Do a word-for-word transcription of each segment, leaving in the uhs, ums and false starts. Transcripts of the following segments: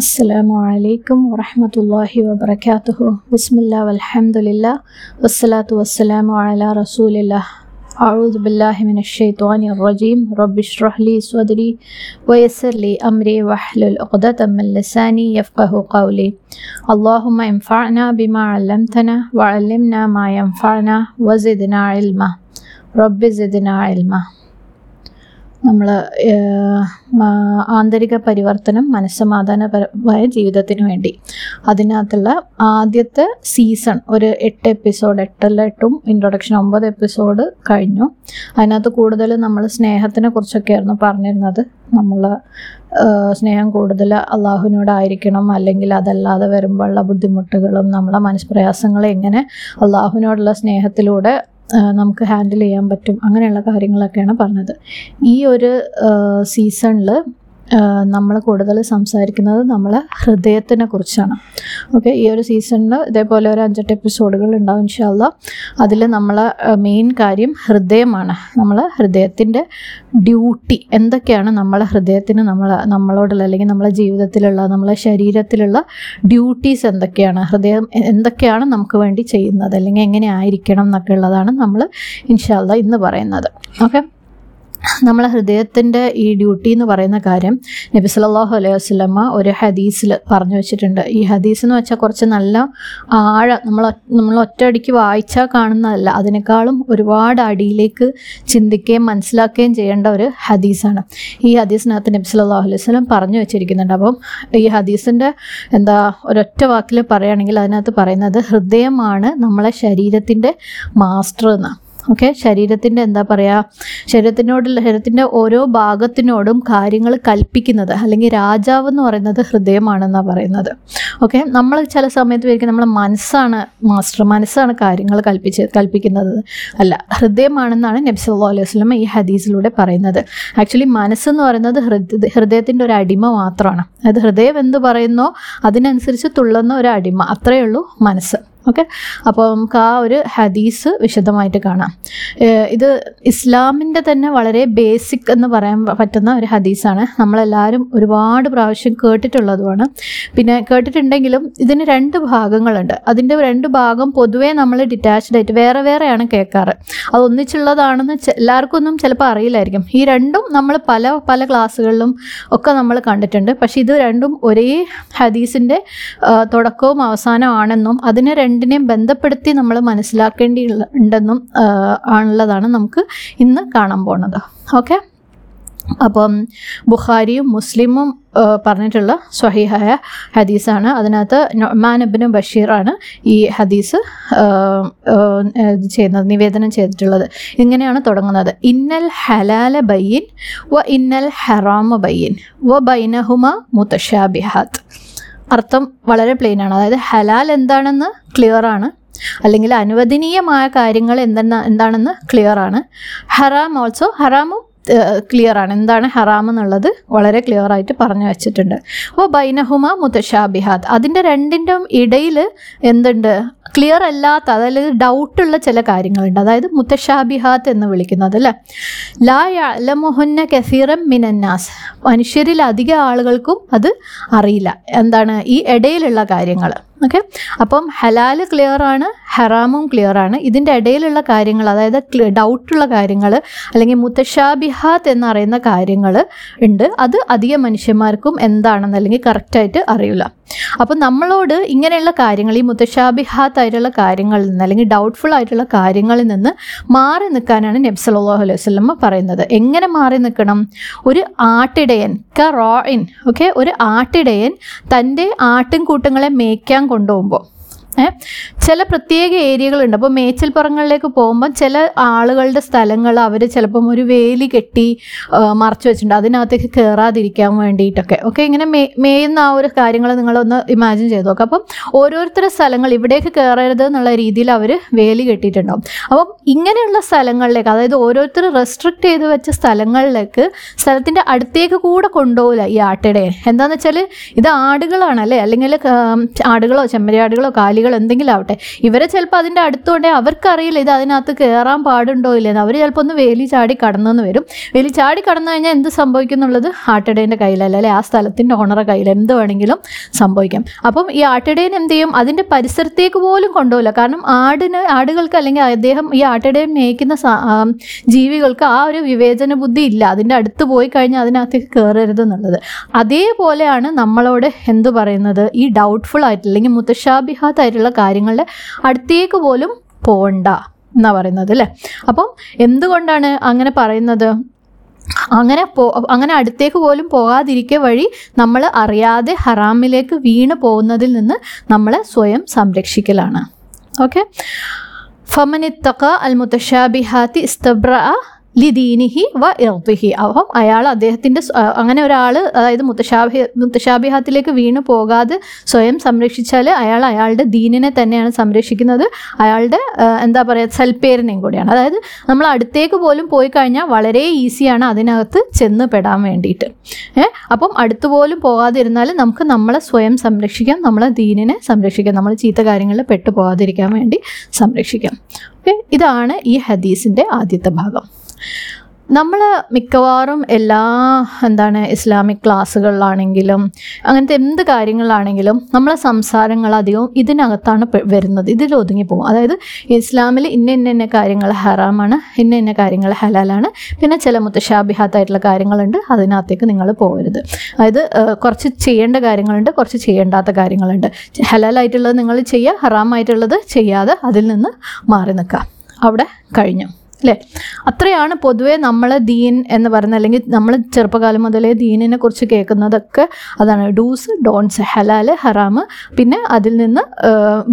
അസ്സലാമു അലൈക്കും വറഹ്മത്തുള്ളാഹി വബറകാതുഹു. ബിസ്മില്ലാഹി വൽഹംദുലില്ലാഹി വസ്സലാത്തു വസ്സലാമു അലാ റസൂലില്ലാഹ്. അഊദു ബില്ലാഹി മിനശ് ശൈത്വാനിർ റജീം. റബ്ബിശ്റഹ്ലി സ്വദ്രി വയസ്സിർലി അംരി വഹ്ലുൽ ഉഖ്ദത മിൻ ലിസാനി യഫ്ഖഹു ഖൗലി. അല്ലാഹുമ്മ ഇൻഫഅ്നാ ബിമാ അല്ലംതനാ വഅല്ലിംനാ മാ യൻഫഅ്നാ വസിദ്നാ ഇൽമാ റബ്ബി സിദ്നാ ഇൽമാ. നമ്മൾ ആന്തരിക പരിവർത്തനം, മനസ്സമാധാനപരമായ ജീവിതത്തിന് വേണ്ടി അതിനകത്തുള്ള ആദ്യത്തെ സീസൺ ഒരു എട്ട് എപ്പിസോഡ് എട്ടല്ല എട്ടും ഇൻട്രൊഡക്ഷൻ ഒമ്പത് എപ്പിസോഡ് കഴിഞ്ഞു. അതിനകത്ത് കൂടുതൽ നമ്മൾ സ്നേഹത്തിനെ കുറിച്ചൊക്കെയായിരുന്നു പറഞ്ഞിരുന്നത്. നമ്മൾ സ്നേഹം കൂടുതൽ അള്ളാഹുവിനോടായിരിക്കണം, അല്ലെങ്കിൽ അതല്ലാതെ വരുമ്പോഴുള്ള ബുദ്ധിമുട്ടുകളും നമ്മളെ മനസ്പ്രയാസങ്ങളും എങ്ങനെ അള്ളാഹുവിനോടുള്ള സ്നേഹത്തിലൂടെ നമുക്ക് ഹാൻഡിൽ ചെയ്യാൻ പറ്റും, അങ്ങനെയുള്ള കാര്യങ്ങളൊക്കെയാണ് പറഞ്ഞത്. ഈ ഒരു സീസണിൽ നമ്മൾ കൂടുതൽ സംസാരിക്കുന്നത് നമ്മളെ ഹൃദയത്തിനെ കുറിച്ചാണ്. ഓക്കെ, ഈ ഒരു സീസണിൽ ഇതേപോലെ ഒരു അഞ്ചെട്ട് എപ്പിസോഡുകൾ ഉണ്ടാവും ഇൻഷാ അള്ളാ. അതിൽ നമ്മളെ മെയിൻ കാര്യം ഹൃദയമാണ്. നമ്മൾ ഹൃദയത്തിൻ്റെ ഡ്യൂട്ടി എന്തൊക്കെയാണ്, നമ്മളെ ഹൃദയത്തിന് നമ്മൾ നമ്മളോടുള്ള അല്ലെങ്കിൽ നമ്മളെ ജീവിതത്തിലുള്ള നമ്മളെ ശരീരത്തിലുള്ള ഡ്യൂട്ടീസ് എന്തൊക്കെയാണ്, ഹൃദയം എന്തൊക്കെയാണ് നമുക്ക് വേണ്ടി ചെയ്യുന്നത്, അല്ലെങ്കിൽ എങ്ങനെ ആയിരിക്കണം എന്നൊക്കെ ഉള്ളതാണ് നമ്മൾ ഇൻഷാ അള്ളാ ഇന്ന് പറയുന്നത്. ഓക്കെ, നമ്മളെ ഹൃദയത്തിൻ്റെ ഈ ഡ്യൂട്ടി എന്ന് പറയുന്ന കാര്യം നബി സല്ലല്ലാഹു അലൈഹി വസല്ലമ ഒരു ഹദീസിൽ പറഞ്ഞു വെച്ചിട്ടുണ്ട്. ഈ ഹദീസ് എന്ന് വെച്ചാൽ കുറച്ച് നല്ല ആഴം, നമ്മൾ നമ്മൾ ഒറ്റയടിക്ക് വായിച്ചാൽ കാണുന്നതല്ല, അതിനേക്കാളും ഒരുപാട് അടിയിലേക്ക് ചിന്തിക്കുകയും മനസ്സിലാക്കുകയും ചെയ്യേണ്ട ഒരു ഹദീസാണ്. ഈ ഹദീസിനകത്ത് നബി സല്ലല്ലാഹു അലൈഹി വസല്ലം പറഞ്ഞു വെച്ചിരിക്കുന്നുണ്ട്. അപ്പം ഈ ഹദീസിൻ്റെ എന്താ ഒരൊറ്റ വാക്കിൽ പറയുകയാണെങ്കിൽ അതിനകത്ത് പറയുന്നത് ഹൃദയമാണ് നമ്മളെ ശരീരത്തിൻ്റെ മാസ്റ്റർ എന്നാണ്. ഓക്കെ, ശരീരത്തിൻ്റെ എന്താ പറയുക, ശരീരത്തിനോടുള്ള ശരീരത്തിൻ്റെ ഓരോ ഭാഗത്തിനോടും കാര്യങ്ങൾ കൽപ്പിക്കുന്നത് അല്ലെങ്കിൽ രാജാവ് എന്ന് പറയുന്നത് ഹൃദയമാണെന്നാണ് പറയുന്നത്. ഓക്കെ, നമ്മൾ ചില സമയത്ത് വിചാരിക്കും നമ്മളെ മനസ്സാണ് മാസ്റ്റർ, മനസ്സാണ് കാര്യങ്ങൾ കൽപ്പിച്ച് കൽപ്പിക്കുന്നത് അല്ല, ഹൃദയമാണെന്നാണ് നബി സല്ലല്ലാഹു അലൈഹി വസല്ലം ഈ ഹദീസിലൂടെ പറയുന്നത്. ആക്ച്വലി മനസ്സെന്ന് പറയുന്നത് ഹൃദയ ഹൃദയത്തിൻ്റെ ഒരു അടിമ മാത്രമാണ്. അതായത് ഹൃദയം എന്ത് പറയുന്നോ അതിനനുസരിച്ച് തുള്ളുന്ന ഒരു അടിമ, അത്രയേ ഉള്ളൂ മനസ്സ്. ഓക്കെ, അപ്പോൾ നമുക്ക് ആ ഒരു ഹദീസ് വിശദമായിട്ട് കാണാം. ഇത് ഇസ്ലാമിൻ്റെ തന്നെ വളരെ ബേസിക് എന്ന് പറയാൻ പറ്റുന്ന ഒരു ഹദീസാണ്. നമ്മളെല്ലാവരും ഒരുപാട് പ്രാവശ്യം കേട്ടിട്ടുള്ളതുമാണ്. പിന്നെ കേട്ടിട്ടുണ്ടെങ്കിലും ഇതിന് രണ്ട് ഭാഗങ്ങളുണ്ട്. അതിൻ്റെ രണ്ട് ഭാഗം പൊതുവേ നമ്മൾ ഡിറ്റാച്ച്ഡ് ആയിട്ട് വേറെ വേറെയാണ് കേൾക്കാറ്. അത് ഒന്നിച്ചുള്ളതാണെന്ന് എല്ലാവർക്കും ഒന്നും ചിലപ്പോൾ അറിയില്ലായിരിക്കും. ഈ രണ്ടും നമ്മൾ പല പല ക്ലാസ്സുകളിലും ഒക്കെ നമ്മൾ കണ്ടിട്ടുണ്ട്. പക്ഷേ ഇത് രണ്ടും ഒരേ ഹദീസിൻ്റെ തുടക്കവും അവസാനമാണെന്നും അതിനെ രണ്ടിനെയും ബന്ധപ്പെടുത്തി നമ്മൾ മനസ്സിലാക്കേണ്ടി ഉണ്ടെന്നും ആണുള്ളതാണ് നമുക്ക് ഇന്ന് കാണാൻ പോകുന്നത്. ഓക്കെ, അപ്പം ബുഖാരിയും മുസ്ലിമും പറഞ്ഞിട്ടുള്ള സ്വഹീഹായ ഹദീസാണ്. അതിനകത്ത് നുഅ്മാൻ ഇബ്നു ബഷീറാണ് ഈ ഹദീസ് ചെയ്യുന്നത്, നിവേദനം ചെയ്തിട്ടുള്ളത്. ഇങ്ങനെയാണ് തുടങ്ങുന്നത്: ഇന്നൽ ഹലാല ബയ്യിൻ വ ഇന്നൽ ഹറാമ ബയ്യിൻ വ ബൈനഹുമ മുതശാബിഹാത്ത്. അർത്ഥം വളരെ പ്ലെയിൻ ആണ്. അതായത് ഹലാൽ എന്താണെന്ന് ക്ലിയറാണ്, അല്ലെങ്കിൽ അനുവദനീയമായ കാര്യങ്ങൾ എന്തെന്ന എന്താണെന്ന് ക്ലിയറാണ്. ഹറാം ഓൾസോ, ഹറാമും ക്ലിയറാണ്, എന്താണ് ഹറാം എന്നുള്ളത് വളരെ ക്ലിയറായിട്ട് പറഞ്ഞു വെച്ചിട്ടുണ്ട്. അപ്പോൾ ബൈനഹുമ മുതശാബിഹാത്ത്, അതിൻ്റെ രണ്ടിൻ്റെയും ഇടയിൽ എന്തുണ്ട്, ക്ലിയർ അല്ലാത്ത അതായത് ഡൗട്ടുള്ള ചില കാര്യങ്ങളുണ്ട്. അതായത് മുതശാബിഹാത്ത് എന്ന് വിളിക്കുന്നത് അല്ലേ. ലാ യഅ്ലമുഹുന്ന കസീറൻ മിനന്നാസ്, മനുഷ്യരിൽ അധികം ആളുകൾക്കും അത് അറിയില്ല, എന്താണ് ഈ ഇടയിലുള്ള കാര്യങ്ങൾ. ഓക്കെ, അപ്പം ഹലാൽ ക്ലിയറാണ്, ഹറാമും ക്ലിയറാണ്. ഇതിൻ്റെ ഇടയിലുള്ള കാര്യങ്ങൾ, അതായത് ഡൗട്ടുള്ള കാര്യങ്ങൾ അല്ലെങ്കിൽ മുതശാബിഹാത്ത് എന്നറിയുന്ന കാര്യങ്ങൾ ഉണ്ട്, അത് അധികം മനുഷ്യന്മാർക്കും എന്താണെന്ന് അല്ലെങ്കിൽ കറക്റ്റായിട്ട് അറിയില്ല. അപ്പം നമ്മളോട് ഇങ്ങനെയുള്ള കാര്യങ്ങൾ, ഈ മുതശാബിഹാത്ത് ആയിട്ടുള്ള കാര്യങ്ങളിൽ നിന്ന് അല്ലെങ്കിൽ ഡൗട്ട്ഫുൾ ആയിട്ടുള്ള കാര്യങ്ങളിൽ നിന്ന് മാറി നിൽക്കാനാണ് നബി സല്ലല്ലാഹു അലൈഹി വസല്ലം പറയുന്നത്. എങ്ങനെ മാറി നിൽക്കണം? ഒരു ആട്ടിടയൻ ക റോയിൻ, ഓക്കെ, ഒരു ആട്ടിടയൻ തൻ്റെ ആട്ടിൻ കൂട്ടങ്ങളെ മേയ്ക്കാൻ കൊണ്ടുപോകുമ്പോൾ ഏഹ് ചില പ്രത്യേക ഏരിയകളുണ്ട്. അപ്പോൾ മേച്ചിൽപ്പുറങ്ങളിലേക്ക് പോകുമ്പോൾ ചില ആളുകളുടെ സ്ഥലങ്ങൾ അവർ ചിലപ്പം ഒരു വേലി കെട്ടി മറച്ചു വെച്ചിട്ടുണ്ട്, അതിനകത്തേക്ക് കയറാതിരിക്കാൻ വേണ്ടിയിട്ടൊക്കെ. ഓക്കെ, ഇങ്ങനെ മേ മേയുന്ന ആ ഒരു കാര്യങ്ങൾ നിങ്ങളൊന്ന് ഇമാജിൻ ചെയ്ത് നോക്കുക. അപ്പം ഓരോരുത്തരുടെ സ്ഥലങ്ങൾ ഇവിടേക്ക് കയറരുത് എന്നുള്ള രീതിയിൽ അവർ വേലി കെട്ടിയിട്ടുണ്ടാവും. അപ്പം ഇങ്ങനെയുള്ള സ്ഥലങ്ങളിലേക്ക്, അതായത് ഓരോരുത്തർ റെസ്ട്രിക്റ്റ് ചെയ്ത് വെച്ച സ്ഥലങ്ങളിലേക്ക്, സ്ഥലത്തിൻ്റെ അടുത്തേക്ക് കൂടെ കൊണ്ടുപോകില്ല ഈ ആട്ടിടയെ. എന്താണെന്ന് വെച്ചാൽ ഇത് ആടുകളാണല്ലേ, അല്ലെങ്കിൽ ആടുകളോ ചെമ്മരിയാടുകളോ കാലികളോ ചെടികൾ എന്തെങ്കിലും ആവട്ടെ, ഇവരെ ചിലപ്പോൾ അതിൻ്റെ അടുത്തുകൊണ്ടേ അവർക്കറിയില്ല ഇത് അതിനകത്ത് കയറാൻ പാടുണ്ടോ ഇല്ലെന്ന്. അവർ ചിലപ്പോൾ ഒന്ന് വേലി ചാടി കടന്നെന്ന് വരും. വേലി ചാടി കടന്നു കഴിഞ്ഞാൽ എന്ത് സംഭവിക്കും എന്നുള്ളത് ആട്ടിടേൻ്റെ കയ്യിലല്ല, അല്ലെ ആ സ്ഥലത്തിൻ്റെ ഓണറ കയ്യിൽ എന്ത് വേണമെങ്കിലും സംഭവിക്കാം. അപ്പം ഈ ആട്ടിടയൻ എന്ത് ചെയ്യും, അതിൻ്റെ പരിസരത്തേക്ക് പോലും കൊണ്ടുപോകില്ല. കാരണം ആടിന് ആടുകൾക്ക് അല്ലെങ്കിൽ അദ്ദേഹം ഈ ആട്ടിടയൻ മേയ്ക്കുന്ന ജീവികൾക്ക് ആ ഒരു വിവേചന ബുദ്ധി ഇല്ല, അതിൻ്റെ അടുത്ത് പോയി കഴിഞ്ഞാൽ അതിനകത്തേക്ക് കയറരുതെന്നുള്ളത്. അതേപോലെയാണ് നമ്മളോട് എന്ത് പറയുന്നത്, ഈ ഡൗട്ട്ഫുൾ ആയിട്ടുള്ള അല്ലെങ്കിൽ മുതശാബിഹാത്തായിട്ടുള്ള കാര്യങ്ങളുടെ അടുത്തേക്ക് പോലും പോകണ്ട എന്നാ പറയുന്നത് അല്ലേ. അപ്പം എന്തുകൊണ്ടാണ് അങ്ങനെ പറയുന്നത്? അങ്ങനെ പോ അങ്ങനെ അടുത്തേക്ക് പോലും പോകാതിരിക്കുക വഴി നമ്മൾ അറിയാതെ ഹറാമിലേക്ക് വീണ് പോകുന്നതിൽ നിന്ന് നമ്മളെ സ്വയം സംരക്ഷിക്കലാണ്. ഓക്കെ, ഫമനിത്തഖ അൽ മുതശാബിഹാത്തി ഇസ്തബ്റഅ ലിദീനിഹി വ ഇർദിഹി. അപ്പം അയാൾ അദ്ദേഹത്തിൻ്റെ അങ്ങനെ ഒരാൾ അതായത് മുതശാബി മുതശാബിഹാത്തിലേക്ക് വീണ് പോകാതെ സ്വയം സംരക്ഷിച്ചാൽ അയാൾ അയാളുടെ ദീനിനെ തന്നെയാണ് സംരക്ഷിക്കുന്നത്, അയാളുടെ എന്താ പറയുക സൽപ്പേരിനെയും കൂടിയാണ്. അതായത് നമ്മൾ അടുത്തേക്ക് പോലും പോയി കഴിഞ്ഞാൽ വളരെ ഈസിയാണ് അതിനകത്ത് ചെന്ന് പെടാൻ വേണ്ടിയിട്ട്. ഏഹ് അപ്പം അടുത്തു പോലും പോകാതിരുന്നാൽ നമുക്ക് നമ്മളെ സ്വയം സംരക്ഷിക്കാം, നമ്മളെ ദീനിനെ സംരക്ഷിക്കാം, നമ്മൾ ചീത്ത കാര്യങ്ങളിൽ പെട്ടു പോകാതിരിക്കാൻ വേണ്ടി സംരക്ഷിക്കാം. ഓക്കെ, ഇതാണ് ഈ ഹദീസിൻ്റെ ആദ്യത്തെ ഭാഗം. നമ്മൾ മിക്കവാറും എല്ലാ എന്താണ് ഇസ്ലാമിക് ക്ലാസ്സുകളിലാണെങ്കിലും അങ്ങനത്തെ എന്ത് കാര്യങ്ങളിലാണെങ്കിലും നമ്മളെ സംസാരങ്ങൾ അധികവും ഇതിനകത്താണ് വരുന്നത്, ഇതിൽ ഒതുങ്ങി പോകും. അതായത് ഇസ്ലാമിൽ ഇന്ന ഇന്ന ഇന്ന കാര്യങ്ങൾ ഹറാമാണ്, ഇന്ന ഇന്ന കാര്യങ്ങൾ ഹലാലാണ്, പിന്നെ ചില മുതശാബിഹാത്തായിട്ടുള്ള കാര്യങ്ങളുണ്ട് അതിനകത്തേക്ക് നിങ്ങൾ പോകരുത്. അതായത് കുറച്ച് ചെയ്യേണ്ട കാര്യങ്ങളുണ്ട്, കുറച്ച് ചെയ്യേണ്ടാത്ത കാര്യങ്ങളുണ്ട്. ഹലാലായിട്ടുള്ളത് നിങ്ങൾ ചെയ്യുക, ഹറാമായിട്ടുള്ളത് ചെയ്യാതെ അതിൽ നിന്ന് മാറി നിൽക്കുക. അവിടെ കഴിഞ്ഞു അല്ലേ. അത്രയാണ് പൊതുവേ നമ്മൾ ദീൻ എന്ന് പറയുന്നത്, അല്ലെങ്കിൽ നമ്മൾ ചെറുപ്പകാലം മുതലേ ദീനിനെ കുറിച്ച് കേൾക്കുന്നതൊക്കെ അതാണ്. ഡൂസ് ഡോൺസ്, ഹലാല് ഹറാമ്, പിന്നെ അതിൽ നിന്ന്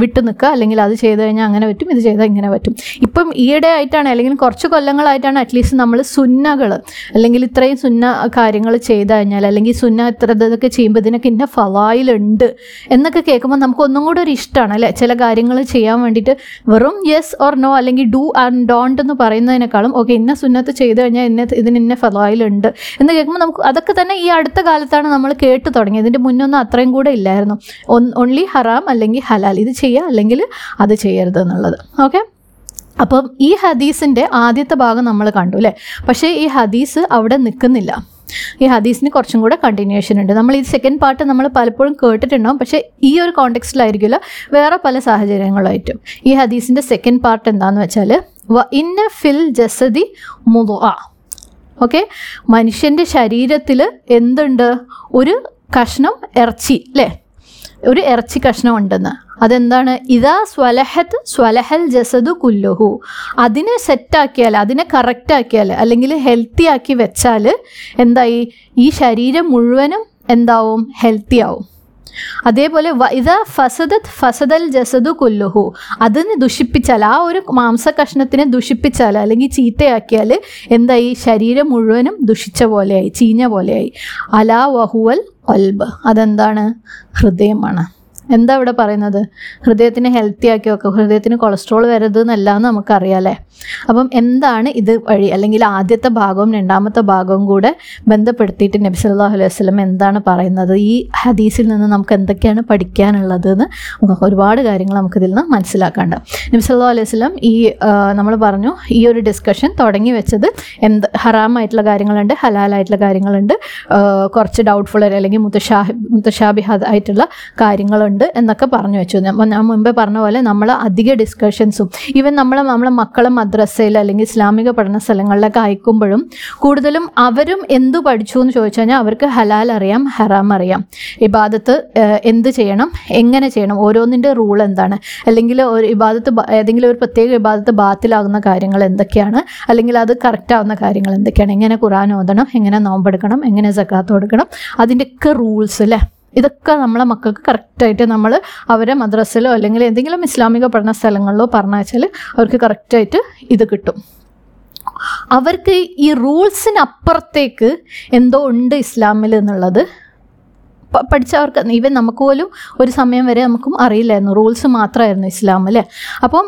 വിട്ടു നിൽക്കുക, അല്ലെങ്കിൽ അത് ചെയ്ത് കഴിഞ്ഞാൽ അങ്ങനെ പറ്റും, ഇത് ചെയ്താൽ ഇങ്ങനെ പറ്റും. ഇപ്പം ഈയിടെ ആയിട്ടാണ് അല്ലെങ്കിൽ കുറച്ച് കൊല്ലങ്ങളായിട്ടാണ് അറ്റ്ലീസ്റ്റ് നമ്മൾ സുന്നകൾ അല്ലെങ്കിൽ ഇത്രയും സുന്ന കാര്യങ്ങൾ ചെയ്ത് കഴിഞ്ഞാൽ അല്ലെങ്കിൽ സുന്ന ഇത്ര ഇതൊക്കെ ചെയ്യുമ്പോൾ ഇതിനൊക്കെ ഇന്ന ഫലായിലുണ്ട് എന്നൊക്കെ കേൾക്കുമ്പോൾ നമുക്കൊന്നും കൂടെ ഒരു ഇഷ്ടമാണ് അല്ലേ. ചില കാര്യങ്ങൾ ചെയ്യാൻ വേണ്ടിയിട്ട് വെറും യെസ് ഓർ നോ അല്ലെങ്കിൽ ഡു ആൻഡ് ഡോണ്ട് എന്ന് പറയും പറയുന്നതിനേക്കാളും ഓക്കെ ഇന്ന സുന്നത്ത് ചെയ്തു കഴിഞ്ഞാൽ ഇന്ന ഇതിന് ഇന്ന ഫലായിലുണ്ട് എന്ന് കേൾക്കുമ്പോൾ നമുക്ക് അതൊക്കെ തന്നെ ഈ അടുത്ത കാലത്താണ് നമ്മൾ കേട്ട് തുടങ്ങിയത്. ഇതിൻ്റെ മുന്നൊന്നും അത്രയും കൂടെ ഇല്ലായിരുന്നു. ഓൺലി ഹറാം അല്ലെങ്കിൽ ഹലാൽ, ഇത് ചെയ്യുക അല്ലെങ്കിൽ അത് ചെയ്യരുത് എന്നുള്ളത്. ഓക്കെ, അപ്പം ഈ ഹദീസിൻ്റെ ആദ്യത്തെ ഭാഗം നമ്മൾ കണ്ടു അല്ലേ. പക്ഷേ ഈ ഹദീസ് അവിടെ നിൽക്കുന്നില്ല. ഈ ഹദീസിന് കുറച്ചും കൂടെ കണ്ടിന്യൂവേഷൻ ഉണ്ട്. നമ്മൾ ഈ സെക്കൻഡ് പാർട്ട് നമ്മൾ പലപ്പോഴും കേട്ടിട്ടുണ്ടാകും, പക്ഷേ ഈ ഒരു കോണ്ടെക്സ്റ്റിലായിരിക്കില്ല, വേറെ പല സാഹചര്യങ്ങളായിട്ടും. ഈ ഹദീസിൻ്റെ സെക്കൻഡ് പാർട്ട് എന്താണെന്ന് വെച്ചാൽ വ ഇന്ന ഫിൽ ജസദി മുദ്അ. ഓക്കെ, മനുഷ്യൻ്റെ ശരീരത്തിൽ എന്തുണ്ട്, ഒരു കഷ്ണം ഇറച്ചി അല്ലേ, ഒരു ഇറച്ചി കഷ്ണം ഉണ്ടെന്ന്. അതെന്താണ്, ഇതാ സ്വലഹത്ത് സ്വലഹൽ ജസദു കുല്ലുഹു. അതിനെ സെറ്റാക്കിയാൽ, അതിനെ കറക്റ്റാക്കിയാൽ അല്ലെങ്കിൽ ഹെൽത്തി ആക്കി വെച്ചാൽ എന്തായി, ഈ ശരീരം മുഴുവനും എന്താവും, ഹെൽത്തി ആവും. അതേപോലെ വൈദ ഫസദത് ഫസദൽ ജസദു കുല്ലുഹു. അതിനെ ദുഷിപ്പിച്ചാൽ, ആ ഒരു മാംസ കഷ്ണത്തിനെ ദുഷിപ്പിച്ചാൽ അല്ലെങ്കിൽ ചീത്തയാക്കിയാൽ എന്തായി, ശരീരം മുഴുവനും ദുഷിച്ച പോലെയായി, ചീഞ്ഞ പോലെയായി. അലാ വഹുവൽ ഖൽബ്. അതെന്താണ്, ഹൃദയമാണ്. എന്താ ഇവിടെ പറയുന്നത്, ഹൃദയത്തിനെ ഹെൽത്തി ആക്കി വെക്കുക, ഹൃദയത്തിന് കൊളസ്ട്രോൾ വരരുത് എന്നല്ലാന്ന് നമുക്കറിയാമല്ലേ. അപ്പം എന്താണ് ഇത് വഴി, അല്ലെങ്കിൽ ആദ്യത്തെ ഭാഗവും രണ്ടാമത്തെ ഭാഗവും കൂടെ ബന്ധപ്പെടുത്തിയിട്ട് നബി സല്ലല്ലാഹു അലൈഹി വസല്ലം എന്താണ് പറയുന്നത്, ഈ ഹദീസിൽ നിന്ന് നമുക്ക് എന്തൊക്കെയാണ് പഠിക്കാനുള്ളത് എന്ന് ഒരുപാട് കാര്യങ്ങൾ നമുക്കിതിൽ നിന്ന് മനസ്സിലാക്കാണ്ട്. നബി സല്ലല്ലാഹു അലൈഹി വസല്ലം ഈ നമ്മൾ പറഞ്ഞു ഈ ഒരു ഡിസ്കഷൻ തുടങ്ങി വെച്ചത് എന്ത്, ഹറാമായിട്ടുള്ള കാര്യങ്ങളുണ്ട്, ഹലാലായിട്ടുള്ള കാര്യങ്ങളുണ്ട്, കുറച്ച് ഡൗട്ട്ഫുൾ അല്ലെങ്കിൽ മുതശാ മുതശാബിഹാത്ത് ആയിട്ടുള്ള കാര്യങ്ങളുണ്ട് എന്നൊക്കെ പറഞ്ഞു വെച്ചു. ഞാൻ മുമ്പേ പറഞ്ഞ പോലെ നമ്മൾ അധിക ഡിസ്കഷൻസും ഈവൻ നമ്മൾ നമ്മളെ മക്കളെ മദ്രസയിൽ അല്ലെങ്കിൽ ഇസ്ലാമിക പഠന സ്ഥലങ്ങളിലൊക്കെ അയക്കുമ്പോഴും കൂടുതലും അവരും എന്തു പഠിച്ചു എന്ന് ചോദിച്ചു കഴിഞ്ഞാൽ അവർക്ക് ഹലാൽ അറിയാം, ഹറാം അറിയാം, ഇബാദത്ത് എന്ത് ചെയ്യണം, എങ്ങനെ ചെയ്യണം, ഓരോന്നിൻ്റെ റൂൾ എന്താണ്, അല്ലെങ്കിൽ ഒരു ഇബാദത്ത് ഏതെങ്കിലും ഒരു പ്രത്യേക ഇബാദത്ത് ബാത്തിലാകുന്ന കാര്യങ്ങൾ എന്തൊക്കെയാണ്, അല്ലെങ്കിൽ അത് കറക്റ്റാവുന്ന കാര്യങ്ങൾ എന്തൊക്കെയാണ്, എങ്ങനെ ഖുർആൻ ഓതണം, എങ്ങനെ നോമ്പെടുക്കണം, എങ്ങനെ സക്കാത്ത് കൊടുക്കണം, അതിൻ്റെയൊക്കെ റൂൾസ് അല്ലേ. ഇതൊക്കെ നമ്മളെ മക്കൾക്ക് കറക്റ്റായിട്ട് നമ്മൾ അവരെ മദ്രസയിലോ അല്ലെങ്കിൽ എന്തെങ്കിലും ഇസ്ലാമിക പഠന സ്ഥലങ്ങളിലോ പറഞ്ഞാൽ അവർക്ക് കറക്റ്റായിട്ട് ഇത് കിട്ടും. അവർക്ക് ഈ റൂൾസിനപ്പുറത്തേക്ക് എന്തോ ഉണ്ട് ഇസ്ലാമിൽ എന്നുള്ളത് പഠിച്ചവർക്ക്, ഇവൻ നമുക്ക് പോലും ഒരു സമയം വരെ നമുക്കും അറിയില്ലായിരുന്നു, റൂൾസ് മാത്രമായിരുന്നു ഇസ്ലാം അല്ലേ. അപ്പം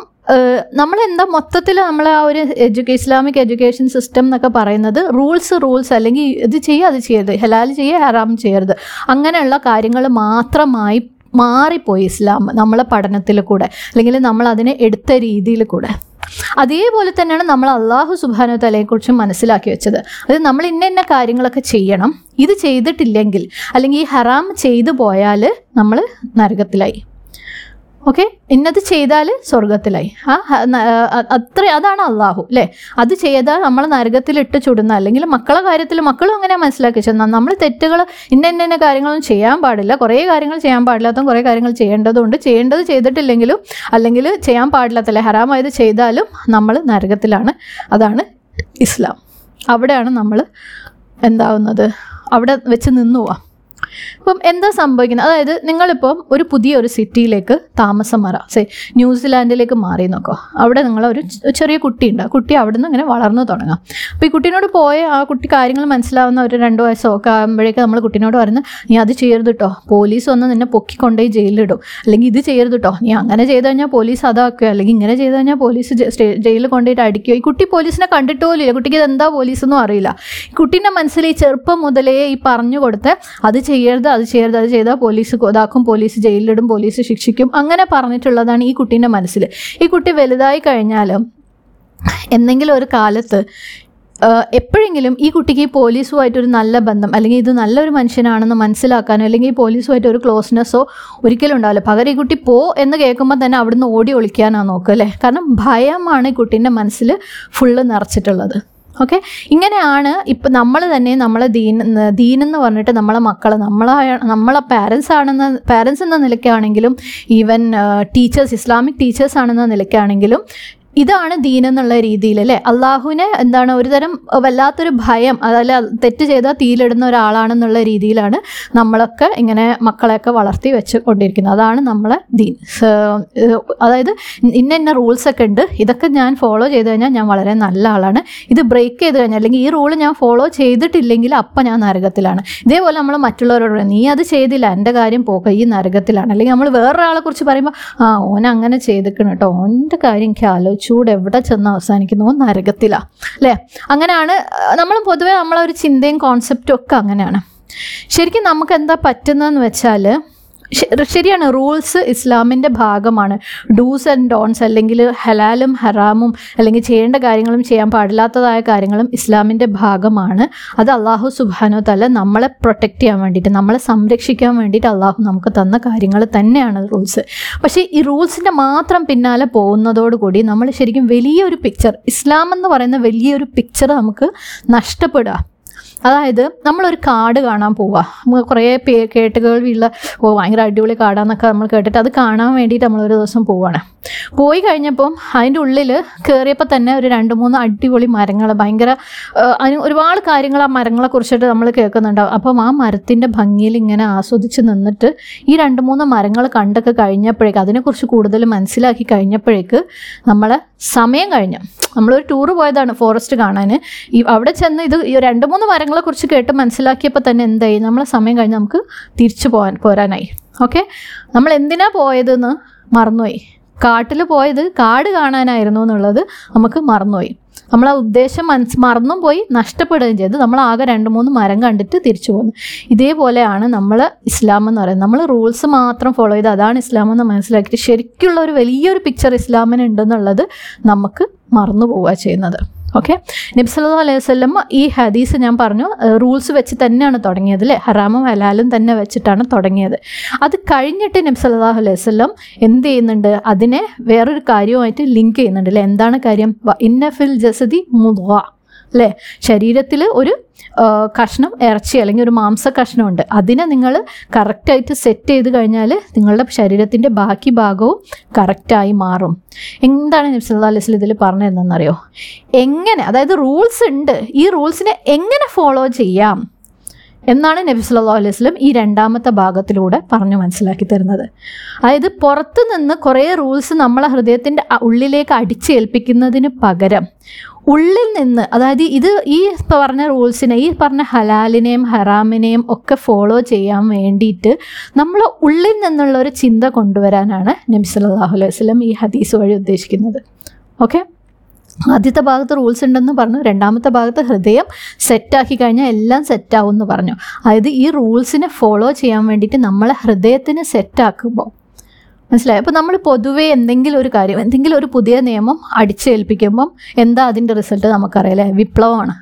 നമ്മളെന്താ മൊത്തത്തിൽ നമ്മൾ ആ ഒരു എഡ്യൂക്കേ ഇസ്ലാമിക് എഡ്യൂക്കേഷൻ സിസ്റ്റം എന്നൊക്കെ പറയുന്നത് റൂൾസ് റൂൾസ്, അല്ലെങ്കിൽ ഇത് ചെയ്യുക അത് ചെയ്യരുത്, ഹലാൽ ചെയ്യുക ഹറാം ചെയ്യരുത്, അങ്ങനെയുള്ള കാര്യങ്ങൾ മാത്രമായി മാറിപ്പോയി ഇസ്ലാം നമ്മളെ പഠനത്തിൽ കൂടെ, അല്ലെങ്കിൽ നമ്മളതിനെ എടുത്ത രീതിയിൽ കൂടെ. അതേപോലെ തന്നെയാണ് നമ്മൾ അള്ളാഹു സുബ്ഹാനഹു തആലയെക്കുറിച്ച് മനസ്സിലാക്കി വെച്ചത്. അത് നമ്മൾ ഇന്ന ഇന്ന കാര്യങ്ങളൊക്കെ ചെയ്യണം, ഇത് ചെയ്തിട്ടില്ലെങ്കിൽ അല്ലെങ്കിൽ ഈ ഹറാം ചെയ്തു പോയാൽ നമ്മൾ നരകത്തിലായി, ഓക്കെ, ഇന്നത് ചെയ്താൽ സ്വർഗത്തിലായി, ആ അത്ര അതാണ് അള്ളാഹു അല്ലേ. അത് ചെയ്താൽ നമ്മൾ നരകത്തിലിട്ട് ചുടുന്ന, അല്ലെങ്കിൽ മക്കളെ കാര്യത്തിൽ മക്കളും അങ്ങനെ മനസ്സിലാക്കി വെച്ചാൽ നമ്മൾ തെറ്റുകൾ ഇന്ന ഇന്ന ഇന്ന കാര്യങ്ങളൊന്നും ചെയ്യാൻ പാടില്ല, കുറേ കാര്യങ്ങൾ ചെയ്യാൻ പാടില്ലാത്തതും കുറേ കാര്യങ്ങൾ ചെയ്യേണ്ടതുണ്ട്. ചെയ്യേണ്ടത് ചെയ്തിട്ടില്ലെങ്കിലും അല്ലെങ്കിൽ ചെയ്യാൻ പാടില്ലാത്തല്ലേ ഹറാമായത് ചെയ്താലും നമ്മൾ നരകത്തിലാണ്. അതാണ് ഇസ്ലാം. അവിടെയാണ് നമ്മൾ എന്താവുന്നത്, അവിടെ വെച്ച് നിന്നു പോവാം. അപ്പം എന്താ സംഭവിക്കുന്നത്, അതായത് നിങ്ങളിപ്പം ഒരു പുതിയൊരു സിറ്റിയിലേക്ക് താമസം മാറാം, സേ ന്യൂസിലാൻഡിലേക്ക് മാറി നോക്കോ. അവിടെ നിങ്ങളൊരു ചെറിയ കുട്ടിയുണ്ട്, ആ കുട്ടി അവിടെ നിന്ന് ഇങ്ങനെ വളർന്നു തുടങ്ങാം. അപ്പോൾ ഈ കുട്ടീനോട് പോയ ആ കുട്ടി കാര്യങ്ങൾ മനസ്സിലാവുന്ന ഒരു രണ്ട് വയസ്സോ ഒക്കെ ആകുമ്പോഴേക്കും നമ്മൾ കുട്ടീനോട് പറയുന്നത്, നീ അത് ചെയ്യരുത് കേട്ടോ, പോലീസ് വന്ന് നിന്നെ പൊക്കിക്കൊണ്ടേ ജയിലിലിടും, അല്ലെങ്കിൽ ഇത് ചെയ്യരുത് കേട്ടോ, നീ അങ്ങനെ ചെയ്ത് കഴിഞ്ഞാൽ പോലീസ് അതാക്കുക, അല്ലെങ്കിൽ ഇങ്ങനെ ചെയ്ത് കഴിഞ്ഞാൽ പോലീസ് ജയിലിൽ കൊണ്ടുപോയിട്ട് അടിക്കുക. ഈ കുട്ടി പോലീസിനെ കണ്ടിട്ട് പോലും ഇല്ല, കുട്ടിക്ക് ഇത് എന്താ പോലീസെന്നും അറിയില്ല. ഈ കുട്ടീൻ്റെ മനസ്സിൽ ഈ ചെറുപ്പം മുതലേ ഈ പറഞ്ഞു കൊടുത്ത് അത് ചെയ്യരുത് അത് ചെയ്യരുത് അത് ചെയ്താൽ പോലീസ് ഇതാക്കും, പോലീസ് ജയിലിലിടും, പോലീസ് ശിക്ഷിക്കും, അങ്ങനെ പറഞ്ഞിട്ടുള്ളതാണ് ഈ കുട്ടീൻ്റെ മനസ്സിൽ. ഈ കുട്ടി വലുതായി കഴിഞ്ഞാലും എന്തെങ്കിലും ഒരു കാലത്ത് എപ്പോഴെങ്കിലും ഈ കുട്ടിക്ക് ഈ പോലീസുമായിട്ടൊരു നല്ല ബന്ധം, അല്ലെങ്കിൽ ഇത് നല്ലൊരു മനുഷ്യനാണെന്ന് മനസ്സിലാക്കാനോ അല്ലെങ്കിൽ ഈ പോലീസുമായിട്ട് ഒരു ക്ലോസ്നെസ്സോ ഒരിക്കലും ഉണ്ടാവില്ല. പകരം ഈ കുട്ടി പോ എന്ന് കേൾക്കുമ്പോൾ തന്നെ അവിടുന്ന് ഓടി ഒളിക്കാനാണ് നോക്കുക അല്ലേ. കാരണം ഭയമാണ് ഈ കുട്ടീൻ്റെ മനസ്സിൽ ഫുള്ള് നിറച്ചിട്ടുള്ളത്. ഓക്കെ, ഇങ്ങനെയാണ് ഇപ്പം നമ്മൾ തന്നെ നമ്മളെ ദീൻ ദീനെന്ന് പറഞ്ഞിട്ട് നമ്മളെ മക്കളെ നമ്മളെ നമ്മളെ പാരൻസ് ആണെന്ന പാരൻസ് എന്ന നിലയ്ക്കാണെങ്കിലും ഈവൻ ടീച്ചേഴ്സ് ഇസ്ലാമിക് ടീച്ചേഴ്സ് ആണെന്ന നിലയ്ക്കാണെങ്കിലും ഇതാണ് ദീനെന്നുള്ള രീതിയിൽ അല്ലേ. അള്ളാഹുവിനെ എന്താണ് ഒരു തരം വല്ലാത്തൊരു ഭയം, അതല്ല തെറ്റ് ചെയ്താൽ തീയിലിടുന്ന ഒരാളാണെന്നുള്ള രീതിയിലാണ് നമ്മളൊക്കെ ഇങ്ങനെ മക്കളെയൊക്കെ വളർത്തി വെച്ച് കൊണ്ടിരിക്കുന്നത്. അതാണ് നമ്മളെ ദീൻ. അതായത് ഇന്ന ഇന്ന റൂൾസൊക്കെ ഉണ്ട്, ഇതൊക്കെ ഞാൻ ഫോളോ ചെയ്ത് കഴിഞ്ഞാൽ ഞാൻ വളരെ നല്ല ആളാണ്, ഇത് ബ്രേക്ക് ചെയ്ത് കഴിഞ്ഞാൽ അല്ലെങ്കിൽ ഈ റൂൾ ഞാൻ ഫോളോ ചെയ്തിട്ടില്ലെങ്കിൽ അപ്പം ഞാൻ നരകത്തിലാണ്. ഇതേപോലെ നമ്മൾ മറ്റുള്ളവരോട് നീ അത് ചെയ്തില്ല എൻ്റെ കാര്യം പോക്ക ഈ നരകത്തിലാണ്, അല്ലെങ്കിൽ നമ്മൾ വേറൊരാളെ കുറിച്ച് പറയുമ്പോൾ ആ ഓൻ അങ്ങനെ ചെയ്തിക്കണം കേട്ടോ, ഓൻ്റെ കാര്യം എനിക്ക് ആലോചിച്ചു ചൂട് എവിടെ ചെന്ന് അവസാനിക്കുന്നു നരകത്തിലാണ് അല്ലേ. അങ്ങനെയാണ് നമ്മളും പൊതുവെ നമ്മളൊരു ചിന്തയും കോൺസെപ്റ്റും ഒക്കെ അങ്ങനെയാണ്. ശരിക്കും നമുക്ക് എന്താ പറ്റുന്നതെന്ന് വെച്ചാൽ, ശരിയാണ് റൂൾസ് ഇസ്ലാമിൻ്റെ ഭാഗമാണ്, ഡൂസ് ആൻഡ് ഡോൺസ്, അല്ലെങ്കിൽ ഹലാലും ഹറാമും അല്ലെങ്കിൽ ചെയ്യേണ്ട കാര്യങ്ങളും ചെയ്യാൻ പാടില്ലാത്തതായ കാര്യങ്ങളും ഇസ്ലാമിൻ്റെ ഭാഗമാണ്. അത് അള്ളാഹു സുബ്ഹാനഹു തആല നമ്മളെ പ്രൊട്ടക്റ്റ് ചെയ്യാൻ വേണ്ടിയിട്ട് നമ്മളെ സംരക്ഷിക്കാൻ വേണ്ടിയിട്ട് അള്ളാഹു നമുക്ക് തന്ന കാര്യങ്ങൾ തന്നെയാണ് റൂൾസ്. പക്ഷേ ഈ റൂൾസിൻ്റെ മാത്രം പിന്നാലെ പോകുന്നതോടുകൂടി നമ്മൾ ശരിക്കും വലിയൊരു പിക്ചർ, ഇസ്ലാം എന്ന് പറയുന്ന വലിയൊരു പിക്ചർ നമുക്ക് നഷ്ടപ്പെടുക. അതായത് നമ്മളൊരു കാട് കാണാൻ പോവുക, നമുക്ക് കുറേ പേ കേട്ടുകേൾവിയുള്ള ഓ ഭയങ്കര അടിപൊളി കാടാന്നൊക്കെ നമ്മൾ കേട്ടിട്ട് അത് കാണാൻ വേണ്ടിയിട്ട് നമ്മളൊരു ദിവസം പോവുകയാണ്. പോയി കഴിഞ്ഞപ്പം അതിൻ്റെ ഉള്ളിൽ കയറിയപ്പോൾ തന്നെ ഒരു രണ്ട് മൂന്ന് അടിപൊളി മരങ്ങൾ, ഭയങ്കര അതിന് ഒരുപാട് കാര്യങ്ങൾ ആ മരങ്ങളെ കുറിച്ചിട്ട് നമ്മൾ കേൾക്കുന്നുണ്ടാവും. അപ്പം ആ മരത്തിൻ്റെ ഭംഗിയിൽ ഇങ്ങനെ ആസ്വദിച്ച് നിന്നിട്ട് ഈ രണ്ട് മൂന്ന് മരങ്ങൾ കണ്ടൊക്കെ കഴിഞ്ഞപ്പോഴേക്ക് അതിനെക്കുറിച്ച് കൂടുതൽ മനസ്സിലാക്കി കഴിഞ്ഞപ്പോഴേക്ക് നമ്മളെ സമയം കഴിഞ്ഞു. നമ്മളൊരു ടൂറ് പോയതാണ് ഫോറസ്റ്റ് കാണാൻ, ഈ അവിടെ ചെന്ന് ഇത് രണ്ട് മൂന്ന് മരങ്ങളെക്കുറിച്ച് കേട്ട് മനസ്സിലാക്കിയപ്പോൾ തന്നെ എന്തായി, നമ്മളെ സമയം കഴിഞ്ഞ് നമുക്ക് തിരിച്ചു പോകാൻ പോരാനായി. ഓക്കെ, നമ്മൾ എന്തിനാ പോയതെന്ന് മറന്നുപോയി. കാട്ടിൽ പോയത് കാട് കാണാനായിരുന്നു എന്നുള്ളത് നമുക്ക് മറന്നുപോയി. നമ്മളാ ഉദ്ദേശം മനസ്സ് മറന്നും പോയി, നഷ്ടപ്പെടുകയും ചെയ്ത് നമ്മൾ ആകെ രണ്ട് മൂന്ന് മരം കണ്ടിട്ട് തിരിച്ചു പോകുന്നു. ഇതേപോലെയാണ് നമ്മൾ ഇസ്ലാം എന്ന് പറയുന്നത്. നമ്മൾ റൂൾസ് മാത്രം ഫോളോ ചെയ്ത് അതാണ് ഇസ്ലാം എന്ന് മനസ്സിലാക്കിയിട്ട് ശരിക്കുള്ള ഒരു വലിയൊരു പിക്ചർ ഇസ്ലാമിന് ഉണ്ടെന്നുള്ളത് നമുക്ക് മറന്നു പോവുക ചെയ്യുന്നത്. ഓക്കെ, നബി സല്ലല്ലാഹു അലൈഹി വസല്ലം ഈ ഹദീസ് ഞാൻ പറഞ്ഞു റൂൾസ് വെച്ച് തന്നെയാണ് തുടങ്ങിയത് അല്ലേ, ഹറാമും ഹലാലും തന്നെ വെച്ചിട്ടാണ് തുടങ്ങിയത്. അത് കഴിഞ്ഞിട്ട് നബി സല്ലല്ലാഹു അലൈഹി വസല്ലം എന്ത് ചെയ്യുന്നുണ്ട്, അതിനെ വേറൊരു കാര്യവുമായിട്ട് ലിങ്ക് ചെയ്യുന്നുണ്ട് അല്ലേ. എന്താണ് കാര്യം, ഇന്ന ഫിൽ ജസദി മുദ്ഗ അല്ലേ, ശരീരത്തിൽ ഒരു കഷ്ണം ഇറച്ചി അല്ലെങ്കിൽ ഒരു മാംസ കഷ്ണമുണ്ട്, അതിനെ നിങ്ങൾ കറക്റ്റായിട്ട് സെറ്റ് ചെയ്ത് കഴിഞ്ഞാൽ നിങ്ങളുടെ ശരീരത്തിൻ്റെ ബാക്കി ഭാഗവും കറക്റ്റായി മാറും. എന്താണ് നബി സല്ലല്ലാഹു അലൈഹി വസല്ലം ഇതിൽ പറഞ്ഞതെന്നറിയോ, എങ്ങനെ അതായത് റൂൾസ് ഉണ്ട്, ഈ റൂൾസിനെ എങ്ങനെ ഫോളോ ചെയ്യാം എന്നാണ് നബി സല്ലല്ലാഹു അലൈഹി വസല്ലം ഈ രണ്ടാമത്തെ ഭാഗത്തിലൂടെ പറഞ്ഞു മനസ്സിലാക്കി തരുന്നത്. അതായത് പുറത്തു നിന്ന് കുറേ റൂൾസ് നമ്മളെ ഹൃദയത്തിൻ്റെ ഉള്ളിലേക്ക് അടിച്ചേൽപ്പിക്കുന്നതിന് പകരം ഉള്ളിൽ നിന്ന്, അതായത് ഇത് ഈ പറഞ്ഞ റൂൾസിനെ ഈ പറഞ്ഞ ഹലാലിനെയും ഹറാമിനെയും ഒക്കെ ഫോളോ ചെയ്യാൻ വേണ്ടിയിട്ട് നമ്മൾ ഉള്ളിൽ നിന്നുള്ള ഒരു ചിന്ത കൊണ്ടുവരാനാണ് നബി സല്ലല്ലാഹു അലൈഹി വസല്ലം ഈ ഹദീസ് വഴി ഉദ്ദേശിക്കുന്നത്. ഓക്കെ, ആദ്യത്തെ ഭാഗത്ത് റൂൾസ് ഉണ്ടെന്ന് പറഞ്ഞു, രണ്ടാമത്തെ ഭാഗത്ത് ഹൃദയം സെറ്റാക്കി കഴിഞ്ഞാൽ എല്ലാം സെറ്റാവും എന്ന് പറഞ്ഞു. അതായത് ഈ റൂൾസിനെ ഫോളോ ചെയ്യാൻ വേണ്ടിയിട്ട് നമ്മളെ ഹൃദയത്തിന് സെറ്റാക്കുമ്പോൾ മനസ്സിലായി. അപ്പോൾ നമ്മൾ പൊതുവേ എന്തെങ്കിലും ഒരു കാര്യം, എന്തെങ്കിലും ഒരു പുതിയ നിയമം അടിച്ചേൽപ്പിക്കുമ്പം എന്താ അതിൻ്റെ റിസൾട്ട് നമുക്കറിയാലേ, വിപ്ലവമാണ്,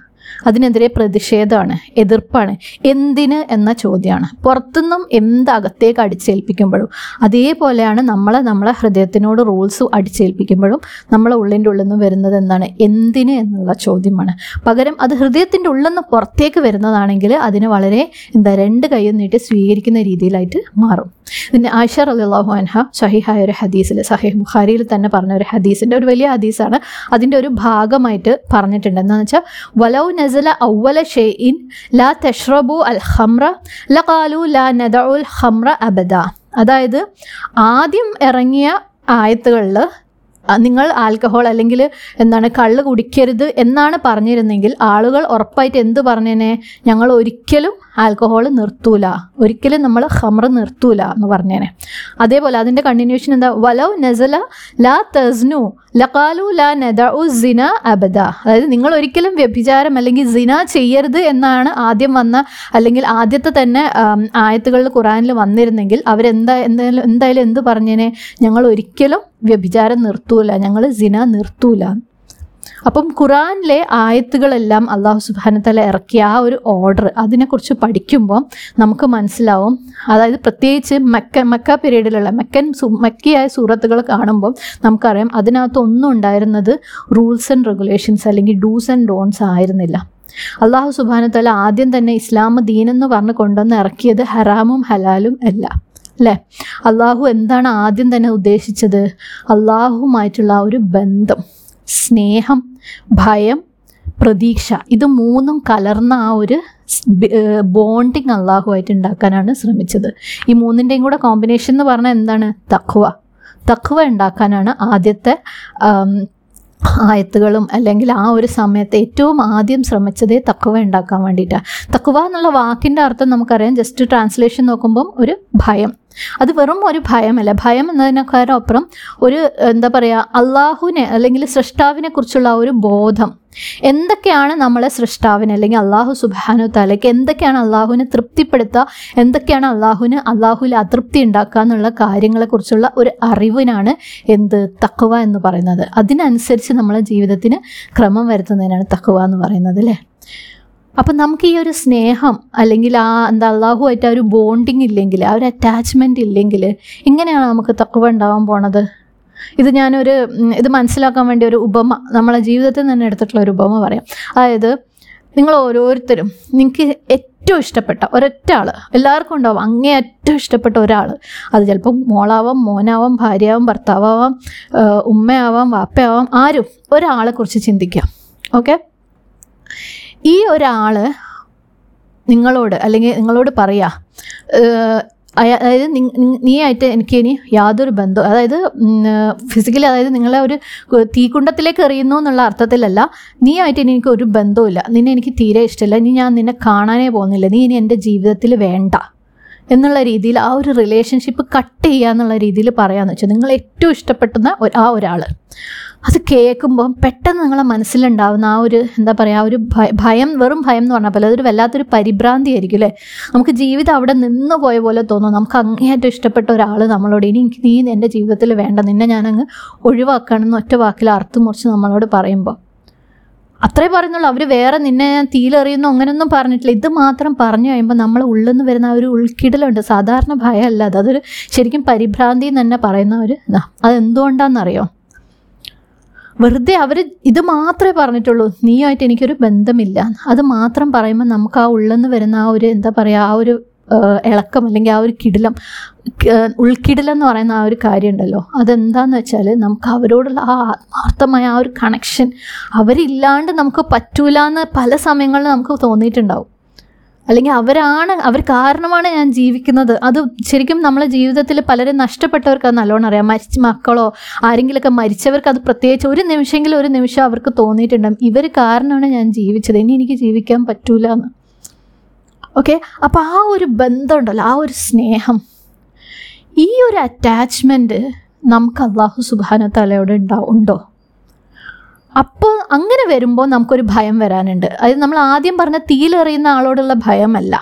അതിനെതിരെ പ്രതിഷേധമാണ്, എതിർപ്പാണ്. എന്തിന് എന്ന ചോദ്യമാണ്. പുറത്തുനിന്നും എന്തകത്തേക്ക് അടിച്ചേൽപ്പിക്കുമ്പോഴും അതേപോലെയാണ് നമ്മളെ നമ്മളെ ഹൃദയത്തിനോട് റൂൾസ് അടിച്ചേൽപ്പിക്കുമ്പോഴും നമ്മളെ ഉള്ളിൻ്റെ ഉള്ളിൽ നിന്ന് വരുന്നത് എന്താണ്, എന്തിന് എന്നുള്ള ചോദ്യമാണ്. പകരം അത് ഹൃദയത്തിൻ്റെ ഉള്ളിൽ നിന്ന് പുറത്തേക്ക് വരുന്നതാണെങ്കിൽ അതിന് വളരെ എന്താ രണ്ട് കൈയും നീട്ടി സ്വീകരിക്കുന്ന രീതിയിലായിട്ട് മാറും. പിന്നെ ആയിഷ റളിയല്ലാഹു അൻഹ സഹീഹായ ഒരു ഹദീസിൽ, സഹീഹ് ബുഖാരിയിൽ തന്നെ പറഞ്ഞ ഒരു ഹദീസിൻ്റെ, ഒരു വലിയ ഹദീസാണ്, അതിൻ്റെ ഒരു ഭാഗമായിട്ട് പറഞ്ഞിട്ടുണ്ട്. എന്താണെന്ന് വെച്ചാൽ വലൗ നസല അവ്വല ഷൈഇൻ ലാ തശ്റബു അൽ ഖംറ ലഖാലു ലാ നദഉ അൽ ഖംറ അബദ. അതായത് ആദ്യം ഇറങ്ങിയ ആയത്തുകളിൽ നിങ്ങൾ ആൽക്കഹോൾ അല്ലെങ്കിൽ എന്താണ് കള്ള് കുടിക്കരുത് എന്നാണ് പറഞ്ഞിരുന്നെങ്കിൽ ആളുകൾ ഉറപ്പായിട്ട് എന്ത് പറഞ്ഞേനെ, ഞങ്ങൾ ഒരിക്കലും ആൽക്കഹോൾ നിർത്തൂല, ഒരിക്കലും നമ്മൾ ഖമർ നിർത്തൂല എന്ന് പറഞ്ഞേനെ. അതേപോലെ അതിൻ്റെ കണ്ടിന്യൂഷൻ എന്താ, വലൗ നസല ലാ തസ്നു ലഖാലു ലാ നദഉ സിന അബദ. അതായത് നിങ്ങൾ ഒരിക്കലും വ്യഭിചാരം അല്ലെങ്കിൽ സിന ചെയ്യരുത് എന്നാണ് ആദ്യം വന്ന അല്ലെങ്കിൽ ആദ്യത്തെ തന്നെ ആയത്തുകളിൽ ഖുറാനിൽ വന്നിരുന്നെങ്കിൽ അവരെന്താ എന്തായാലും എന്തായാലും എന്ത് പറഞ്ഞേനെ, ഞങ്ങൾ ഒരിക്കലും വ്യഭിചാരം നിർത്തൂല, ഞങ്ങൾ സിന നിർത്തൂല. അപ്പം ഖുറാനിലെ ആയത്തുകളെല്ലാം അള്ളാഹു സുബ്ഹാനഹു വ തആല ഇറക്കിയ ആ ഒരു ഓർഡർ അതിനെക്കുറിച്ച് പഠിക്കുമ്പോൾ നമുക്ക് മനസ്സിലാവും. അതായത് പ്രത്യേകിച്ച് മക്ക മക്ക പീരീഡിലുള്ള മക്കൻ മക്കിയായ സൂറത്തുകൾ കാണുമ്പോൾ നമുക്കറിയാം അതിനകത്തൊന്നും ഉണ്ടായിരുന്നത് റൂൾസ് ആൻഡ് റെഗുലേഷൻസ് അല്ലെങ്കിൽ ഡൂസ് ആൻഡ് ഡോൺസ് ആയിരുന്നില്ല. അള്ളാഹു സുബ്ഹാനഹു വ തആല ആദ്യം തന്നെ ഇസ്ലാം ദീനെന്ന് പറഞ്ഞ് കൊണ്ടുവന്ന് ഇറക്കിയത് ഹറാമും ഹലാലും അല്ല അല്ലേ. അള്ളാഹു എന്താണ് ആദ്യം തന്നെ ഉദ്ദേശിച്ചത്, അള്ളാഹുമായിട്ടുള്ള ഒരു ബന്ധം, സ്നേഹം, ഭയം, പ്രതീക്ഷ, ഇത് മൂന്നും കലർന്ന ആ ഒരു ബോണ്ടിങ് അള്ളാഹുമായിട്ട് ഉണ്ടാക്കാനാണ് ശ്രമിച്ചത്. ഈ മൂന്നിൻ്റെയും കൂടെ കോമ്പിനേഷൻ എന്ന് പറഞ്ഞാൽ എന്താണ്, തഖ്വ. തഖ്വ ഉണ്ടാക്കാനാണ് ആദ്യത്തെ ആയത്തുകളും അല്ലെങ്കിൽ ആ ഒരു സമയത്ത് ഏറ്റവും ആദ്യം ശ്രമിച്ചതേ തഖ്വ ഉണ്ടാക്കാൻ വേണ്ടിയിട്ടാണ്. തഖ്വ എന്നുള്ള വാക്കിൻ്റെ അർത്ഥം നമുക്കറിയാം, ജസ്റ്റ് ട്രാൻസ്ലേഷൻ നോക്കുമ്പം ഒരു ഭയം. അത് വെറും ഒരു ഭയമല്ല, ഭയം എന്നതിനേക്കാളും അപ്പുറം ഒരു എന്താ പറയുക, അള്ളാഹുവിനെ അല്ലെങ്കിൽ സൃഷ്ടാവിനെ കുറിച്ചുള്ള ആ ഒരു ബോധം. എന്തൊക്കെയാണ് നമ്മളെ സൃഷ്ടാവിനെ അല്ലെങ്കിൽ അള്ളാഹു സുബ്ഹാനഹു തആലയ്ക്ക്, എന്തൊക്കെയാണ് അള്ളാഹുവിനെ തൃപ്തിപ്പെടുത്തുക, എന്തൊക്കെയാണ് അള്ളാഹുവിന് അള്ളാഹുവിൽ അതൃപ്തി ഉണ്ടാക്കുക എന്നുള്ള കാര്യങ്ങളെക്കുറിച്ചുള്ള ഒരു അറിവിനാണ് എന്ത് തഖ്വ എന്ന് പറയുന്നത്. അതിനനുസരിച്ച് നമ്മളെ ജീവിതത്തിന് ക്രമം വരുത്തുന്നതിനാണ് തഖ്വ എന്ന് പറയുന്നത് അല്ലേ. അപ്പം നമുക്ക് ഈ ഒരു സ്നേഹം അല്ലെങ്കിൽ ആ എന്താ അള്ളാഹുമായിട്ട് ആ ഒരു ബോണ്ടിങ് ഇല്ലെങ്കിൽ, ആ ഒരു അറ്റാച്ച്മെൻറ്റ് ഇല്ലെങ്കിൽ എങ്ങനെയാണ് നമുക്ക് തഖ്വ ഉണ്ടാവാൻ പോണത്? ഇത് ഞാനൊരു ഇത് മനസ്സിലാക്കാൻ വേണ്ടി ഒരു ഉപമ, നമ്മളെ ജീവിതത്തിൽ തന്നെ എടുത്തിട്ടുള്ള ഒരു ഉപമ പറയാം. അതായത് നിങ്ങൾ ഓരോരുത്തരും നിങ്ങൾക്ക് ഏറ്റവും ഇഷ്ടപ്പെട്ട ഒരൊറ്റ ആൾ, എല്ലാവർക്കും ഉണ്ടാവും അങ്ങേ ഏറ്റവും ഇഷ്ടപ്പെട്ട ഒരാൾ, അത് ചിലപ്പം മോളാവാം, മോനാവാം, ഭാര്യയാവാം, ഭർത്താവാവാം, ഉമ്മയാവാം, വാപ്പയാവാം, ആരും ഒരാളെക്കുറിച്ച് ചിന്തിക്കാം. ഓക്കെ, ഈ ഒരാൾ നിങ്ങളോട് അല്ലെങ്കിൽ നിങ്ങളോട് പറയാ, അതായത് നീയായിട്ട് എനിക്ക് ഇനി യാതൊരു ബന്ധവും, അതായത് ഫിസിക്കലി, അതായത് നിങ്ങളെ ഒരു തീക്കുണ്ടത്തിലേക്ക് എറിയുന്നു എന്നുള്ള അർത്ഥത്തിലല്ല, നീയായിട്ട് ഇനി എനിക്ക് ഒരു ബന്ധവുമില്ല, നിന്നെ എനിക്ക് തീരെ ഇഷ്ടമില്ല, ഇനി ഞാൻ നിന്നെ കാണാനേ പോകുന്നില്ല, നീ ഇനി എൻ്റെ ജീവിതത്തിൽ വേണ്ട എന്നുള്ള രീതിയിൽ ആ ഒരു റിലേഷൻഷിപ്പ് കട്ട് ചെയ്യുക എന്നുള്ള രീതിയിൽ പറയാമെന്ന് വെച്ചാൽ നിങ്ങൾ ഏറ്റവും ഇഷ്ടപ്പെടുന്ന ആ ഒരാൾ അത് കേൾക്കുമ്പോൾ പെട്ടെന്ന് നിങ്ങളെ മനസ്സിലുണ്ടാവുന്ന ആ ഒരു എന്താ പറയുക, ആ ഒരു ഭയം, വെറും ഭയം എന്ന് പറഞ്ഞാൽ പോലെ അതൊരു വല്ലാത്തൊരു പരിഭ്രാന്തി ആയിരിക്കും അല്ലേ. നമുക്ക് ജീവിതം അവിടെ നിന്ന് പോയ പോലെ തോന്നും. നമുക്ക് അങ്ങേയറ്റം ഇഷ്ടപ്പെട്ട ഒരാൾ നമ്മളോട് ഇനി എനിക്ക് നീ എൻ്റെ ജീവിതത്തിൽ വേണ്ട, നിന്നെ ഞാനങ്ങ് ഒഴിവാക്കണമെന്ന് ഒറ്റ വാക്കിൽ അർത്ഥം മുറിച്ച് നമ്മളോട് പറയുമ്പോൾ അത്രേ പറയുന്നുള്ളൂ. അവർ വേറെ നിന്നെ ഞാൻ തീലെറിയുന്നു അങ്ങനെയൊന്നും പറഞ്ഞിട്ടില്ല. ഇത് മാത്രം പറഞ്ഞു കഴിയുമ്പോൾ നമ്മൾ ഉള്ളിൽ നിന്ന് വരുന്ന ആ ഒരു ഉൾക്കിടലുണ്ട്, സാധാരണ ഭയമല്ല അത്, അതൊരു ശരിക്കും പരിഭ്രാന്തി തന്നെ പറയുന്ന ഒരു ഇതാ. അതെന്തുകൊണ്ടാണെന്നറിയോ, വെറുതെ അവർ ഇത് മാത്രമേ പറഞ്ഞിട്ടുള്ളൂ, നീയായിട്ട് എനിക്കൊരു ബന്ധമില്ല, അത് മാത്രം പറയുമ്പോൾ നമുക്ക് ആ ഉള്ളിൽ നിന്ന് വരുന്ന ആ ഒരു എന്താ പറയുക, ആ ഒരു ഇളക്കം അല്ലെങ്കിൽ ആ ഒരു കിടിലം, ഉൾക്കിടലെന്ന് പറയുന്ന ആ ഒരു കാര്യമുണ്ടല്ലോ, അതെന്താണെന്ന് വെച്ചാൽ നമുക്ക് അവരോടുള്ള ആ ആത്മാർത്ഥമായ ആ ഒരു കണക്ഷൻ അവരില്ലാണ്ട് നമുക്ക് പറ്റൂല എന്ന് പല സമയങ്ങളിൽ നമുക്ക് തോന്നിയിട്ടുണ്ടാവും. അല്ലെങ്കിൽ അവരാണ്, അവർ കാരണമാണ് ഞാൻ ജീവിക്കുന്നത്. അത് ശരിക്കും നമ്മളെ ജീവിതത്തിൽ പലരും നഷ്ടപ്പെട്ടവർക്ക് അത് നല്ലോണം അറിയാം. മരിച്ച മക്കളോ ആരെങ്കിലുമൊക്കെ മരിച്ചവർക്ക് അത് പ്രത്യേകിച്ച് ഒരു നിമിഷമെങ്കിലും ഒരു നിമിഷം അവർക്ക് തോന്നിയിട്ടുണ്ടാകും, ഇവർ കാരണമാണ് ഞാൻ ജീവിച്ചത്, ഇനി എനിക്ക് ജീവിക്കാൻ പറ്റൂല എന്ന്. ഓക്കെ, അപ്പോൾ ആ ഒരു ബന്ധമുണ്ടല്ലോ, ആ ഒരു സ്നേഹം, ഈ ഒരു അറ്റാച്ച്മെൻറ്റ് നമുക്ക് അള്ളാഹു സുബ്ഹാനഹു തആലയോട് ഉണ്ടാ ഉണ്ടോ? അപ്പോൾ അങ്ങനെ വരുമ്പോൾ നമുക്കൊരു ഭയം വരാനുണ്ട്. അത് നമ്മൾ ആദ്യം പറഞ്ഞ തീലെറിയുന്ന ആളോടുള്ള ഭയമല്ല,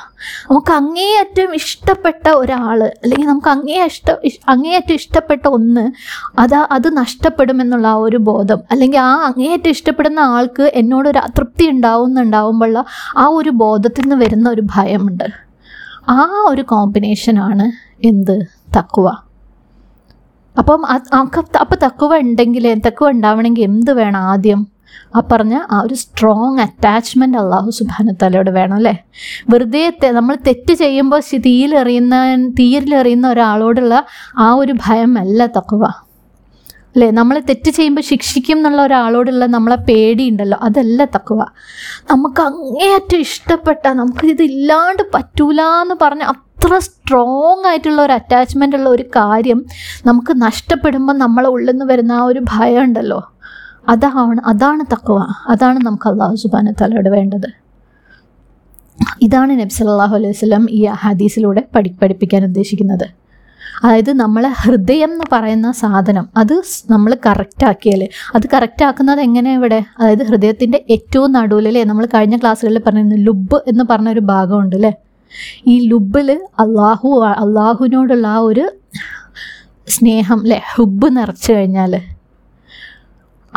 നമുക്ക് അങ്ങേയറ്റം ഇഷ്ടപ്പെട്ട ഒരാൾ അല്ലെങ്കിൽ നമുക്ക് അങ്ങേ ഇഷ്ട അങ്ങേയറ്റം ഇഷ്ടപ്പെട്ട ഒന്ന് അതാ അത് നഷ്ടപ്പെടുമെന്നുള്ള ആ ഒരു ബോധം, അല്ലെങ്കിൽ ആ അങ്ങേയറ്റം ഇഷ്ടപ്പെടുന്ന ആൾക്ക് എന്നോടൊരു അതൃപ്തി ഉണ്ടാവുന്നുണ്ടാവുമ്പോഴുള്ള ആ ഒരു ബോധത്തിൽ നിന്ന് വരുന്ന ഒരു ഭയമുണ്ട്. ആ ഒരു കോമ്പിനേഷനാണ് എന്ത് തഖ്വ. അപ്പം അപ്പം തഖ്വ ഉണ്ടെങ്കിൽ തഖ്വ ഉണ്ടാവണമെങ്കിൽ എന്ത് വേണം? ആദ്യം ആ പറഞ്ഞ ആ ഒരു സ്ട്രോങ് അറ്റാച്ച്മെൻറ്റ് അല്ലാഹു സുബ്ഹാനഹു തആലയോട് വേണം അല്ലേ. വെറുതെ നമ്മൾ തെറ്റ് ചെയ്യുമ്പോൾ തീയിലെറിയുന്ന തീയിലെറിയുന്ന ഒരാളോടുള്ള ആ ഒരു ഭയമല്ല തഖ്വ അല്ലേ. നമ്മൾ തെറ്റ് ചെയ്യുമ്പോൾ ശിക്ഷിക്കും എന്നുള്ള ഒരാളോടുള്ള നമ്മളെ പേടിയുണ്ടല്ലോ, അതല്ല തഖ്വ. നമുക്ക് അങ്ങേയറ്റം ഇഷ്ടപ്പെട്ട, നമുക്കിത് ഇല്ലാണ്ട് പറ്റൂല എന്ന് പറഞ്ഞ അത്ര സ്ട്രോങ് ആയിട്ടുള്ള ഒരു അറ്റാച്ച്മെൻ്റ് ഉള്ള ഒരു കാര്യം നമുക്ക് നഷ്ടപ്പെടുമ്പോൾ നമ്മളെ ഉള്ളിൽ നിന്ന് വരുന്ന ആ ഒരു ഭയം ഉണ്ടല്ലോ, അതാണ് അതാണ് തഖ്വ. അതാണ് നമുക്ക് അല്ലാഹു സുബ്ഹാനഹു തആലയോട് വേണ്ടത്. ഇതാണ് നബി സല്ലല്ലാഹു അലൈഹി വസല്ലം ഈ ഹദീസിലൂടെ പഠി പഠിപ്പിക്കാൻ ഉദ്ദേശിക്കുന്നത്. അതായത് നമ്മളെ ഹൃദയം എന്ന് പറയുന്ന സാധനം അത് നമ്മൾ കറക്റ്റാക്കിയാൽ, അത് കറക്റ്റാക്കുന്നത് എങ്ങനെ ഇവിടെ? അതായത് ഹൃദയത്തിൻ്റെ ഏറ്റവും നടുവിലല്ലേ, നമ്മൾ കഴിഞ്ഞ ക്ലാസ്സുകളിൽ പറഞ്ഞിരുന്നു ലുബ് എന്ന് പറഞ്ഞൊരു ഭാഗമുണ്ട് അല്ലേ. ഈ ലുബിൽ അള്ളാഹു അള്ളാഹുവിനോടുള്ള ആ ഒരു സ്നേഹം അല്ലേ, ഹുബ് നിറച്ചു കഴിഞ്ഞാൽ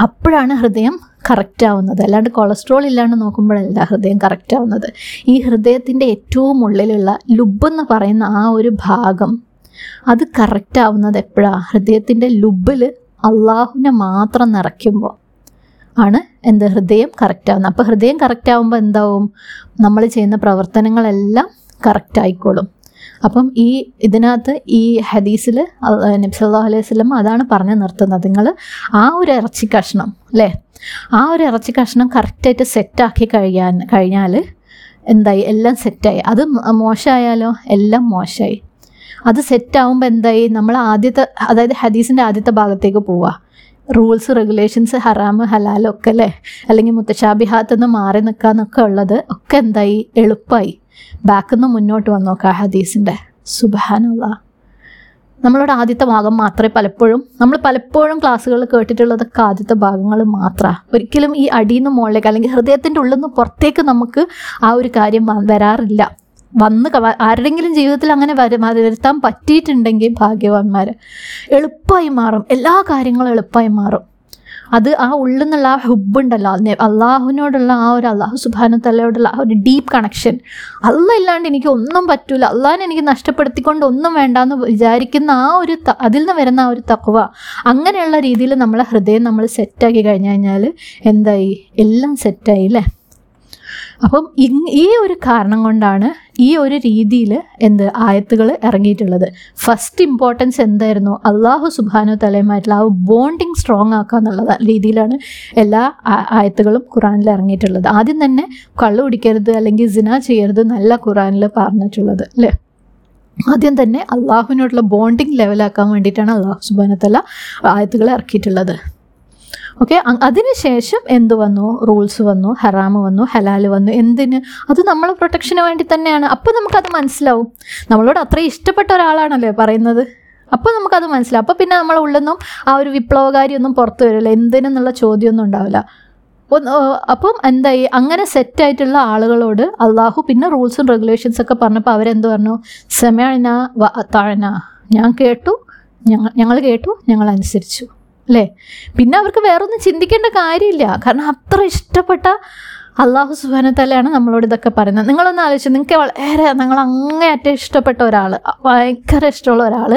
അപ്പോഴാണ് ഹൃദയം കറക്റ്റാവുന്നത്. അല്ലാണ്ട് കൊളസ്ട്രോൾ ഇല്ലാണ്ട് നോക്കുമ്പോഴല്ല ഹൃദയം കറക്റ്റാവുന്നത്. ഈ ഹൃദയത്തിൻ്റെ ഏറ്റവും ഉള്ളിലുള്ള ലുബ് എന്ന് പറയുന്ന ആ ഒരു ഭാഗം അത് കറക്റ്റാവുന്നത് എപ്പോഴാണ്? ഹൃദയത്തിൻ്റെ ലുബിൽ അള്ളാഹുവിനെ മാത്രം നിറയ്ക്കുമ്പോൾ ആണ് എന്ത് ഹൃദയം കറക്റ്റാവുന്നത്. അപ്പോൾ ഹൃദയം കറക്റ്റാവുമ്പോൾ എന്താവും? നമ്മൾ ചെയ്യുന്ന പ്രവർത്തനങ്ങളെല്ലാം കറക്റ്റായിക്കോളും. അപ്പം ഈ ഇതിനകത്ത് ഈ ഹദീസിൽ നബി സല്ലല്ലാഹു അലൈഹി വസല്ലം അതാണ് പറഞ്ഞു നിർത്തുന്നത്. നിങ്ങൾ ആ ഒരു ഇറച്ചി കഷ്ണം അല്ലേ, ആ ഒരു ഇറച്ചി കഷ്ണം കറക്റ്റായിട്ട് സെറ്റാക്കി കഴിയാൻ കഴിഞ്ഞാൽ എന്തായി? എല്ലാം സെറ്റായി. അത് മോശമായാലോ? എല്ലാം മോശമായി. അത് സെറ്റാവുമ്പോൾ എന്തായി? നമ്മൾ ആദ്യത്തെ അതായത് ഹദീസിൻ്റെ ആദ്യത്തെ ഭാഗത്തേക്ക് പോവുക, റൂൾസ് റെഗുലേഷൻസ് ഹറാമ് ഹലാലൊക്കെ അല്ലേ, അല്ലെങ്കിൽ മുത്തശാബിഹാത്തൊന്ന് മാറി നിൽക്കാന്നൊക്കെ ഉള്ളത് ഒക്കെ എന്തായി? എളുപ്പമായി. ബാക്കിൽ നിന്ന് മുന്നോട്ട് വന്നു നോക്കാം ഹദീസിൻ്റെ. സുബ്ഹാനല്ലാഹ്, നമ്മളോട് ആദ്യത്തെ ഭാഗം മാത്രമേ പലപ്പോഴും നമ്മൾ പലപ്പോഴും ക്ലാസ്സുകൾ കേട്ടിട്ടുള്ളതൊക്കെ ആദ്യത്തെ ഭാഗങ്ങൾ മാത്രമാണ്. ഒരിക്കലും ഈ അടിയിൽ നിന്ന് മുകളിലേക്ക് അല്ലെങ്കിൽ ഹൃദയത്തിൻ്റെ ഉള്ളിൽ നിന്ന് പുറത്തേക്ക് നമുക്ക് ആ ഒരു കാര്യം വരാറില്ല. വന്ന് ആരുടെങ്കിലും ജീവിതത്തിൽ അങ്ങനെ വര വരുത്താൻ പറ്റിയിട്ടുണ്ടെങ്കിൽ ഭാഗ്യവാന്മാർ. എളുപ്പമായി മാറും, എല്ലാ കാര്യങ്ങളും എളുപ്പമായി മാറും. അത് ആ ഉള്ളിൽ നിന്നുള്ള ആ ഹുബുണ്ടല്ലോ, അള്ളാഹുവിനോടുള്ള ആ ഒരു അള്ളാഹു സുബ്ഹാനഹു തആലയോടുള്ള ആ ഒരു ഡീപ്പ് കണക്ഷൻ. അല്ലാഹ് ഇല്ലാണ്ട് എനിക്ക് ഒന്നും പറ്റൂല, അള്ളാഹിനെ എനിക്ക് നഷ്ടപ്പെടുത്തിക്കൊണ്ട് ഒന്നും വേണ്ടാന്ന് വിചാരിക്കുന്ന ആ ഒരു അതിൽ നിന്ന് വരുന്ന ആ ഒരു തഖ്വ. അങ്ങനെയുള്ള രീതിയിൽ നമ്മളെ ഹൃദയം നമ്മൾ സെറ്റാക്കി കഴിഞ്ഞു കഴിഞ്ഞാൽ എന്തായി? എല്ലാം സെറ്റായി അല്ലേ. അപ്പം ഈ ഒരു കാരണം കൊണ്ടാണ് ഈ ഒരു രീതിയിൽ എന്ത് ആയത്തുകൾ ഇറങ്ങിയിട്ടുള്ളത്. ഫസ്റ്റ് ഇമ്പോർട്ടൻസ് എന്തായിരുന്നു? അള്ളാഹു സുബ്ഹാനഹു തആലയുമായിട്ടുള്ള ആ ബോണ്ടിങ് സ്ട്രോങ് ആക്കുക എന്നുള്ള രീതിയിലാണ് എല്ലാ ആയത്തുകളും ഖുറാനിൽ ഇറങ്ങിയിട്ടുള്ളത്. ആദ്യം തന്നെ കള്ളു കുടിക്കരുത് അല്ലെങ്കിൽ സിനാ ചെയ്യരുത് എന്നല്ല ഖുറാനിൽ പറഞ്ഞിട്ടുള്ളത് അല്ലേ. ആദ്യം തന്നെ അള്ളാഹുവിനോടുള്ള ബോണ്ടിങ് ലെവലാക്കാൻ വേണ്ടിയിട്ടാണ് അള്ളാഹു സുബ്ഹാനഹു തആല ആയത്തുകൾ ഇറക്കിയിട്ടുള്ളത്. ഓക്കെ, അതിനുശേഷം എന്ത് വന്നു? റൂൾസ് വന്നു, ഹറാമ് വന്നു, ഹലാല് വന്നു. എന്തിന്? അത് നമ്മളെ പ്രൊട്ടക്ഷന് വേണ്ടി തന്നെയാണ്. അപ്പോൾ നമുക്കത് മനസ്സിലാവും. നമ്മളോട് അത്രയും ഇഷ്ടപ്പെട്ട ഒരാളാണല്ലേ പറയുന്നത്. അപ്പോൾ നമുക്കത് മനസ്സിലാവും. അപ്പോൾ പിന്നെ നമ്മളെ ഉള്ളിൽ നിന്നും ആ ഒരു വിപ്ലവകാരിയൊന്നും പുറത്തു വരില്ല, എന്തിനെന്നുള്ള ചോദ്യമൊന്നും ഉണ്ടാവില്ല. അപ്പം എന്തായി? അങ്ങനെ സെറ്റായിട്ടുള്ള ആളുകളോട് അള്ളാഹു പിന്നെ റൂൾസും റെഗുലേഷൻസ് ഒക്കെ പറഞ്ഞപ്പോൾ അവരെന്ത് പറഞ്ഞു? സമയന വ താഴന, ഞാൻ കേട്ടു, ഞങ്ങൾ ഞങ്ങൾ കേട്ടു, ഞങ്ങൾ അനുസരിച്ചു അല്ലേ. പിന്നെ അവർക്ക് വേറൊന്നും ചിന്തിക്കേണ്ട കാര്യമില്ല, കാരണം അത്ര ഇഷ്ടപ്പെട്ട അള്ളാഹു സുബ്ഹാനഹു തആലയാണ് നമ്മളോട് ഇതൊക്കെ പറയുന്നത്. നിങ്ങളൊന്ന് ആലോചിച്ചു, നിങ്ങൾക്ക് വളരെ നിങ്ങൾ അങ്ങേയറ്റം ഇഷ്ടപ്പെട്ട ഒരാൾ, ഭയങ്കര ഇഷ്ടമുള്ള ഒരാൾ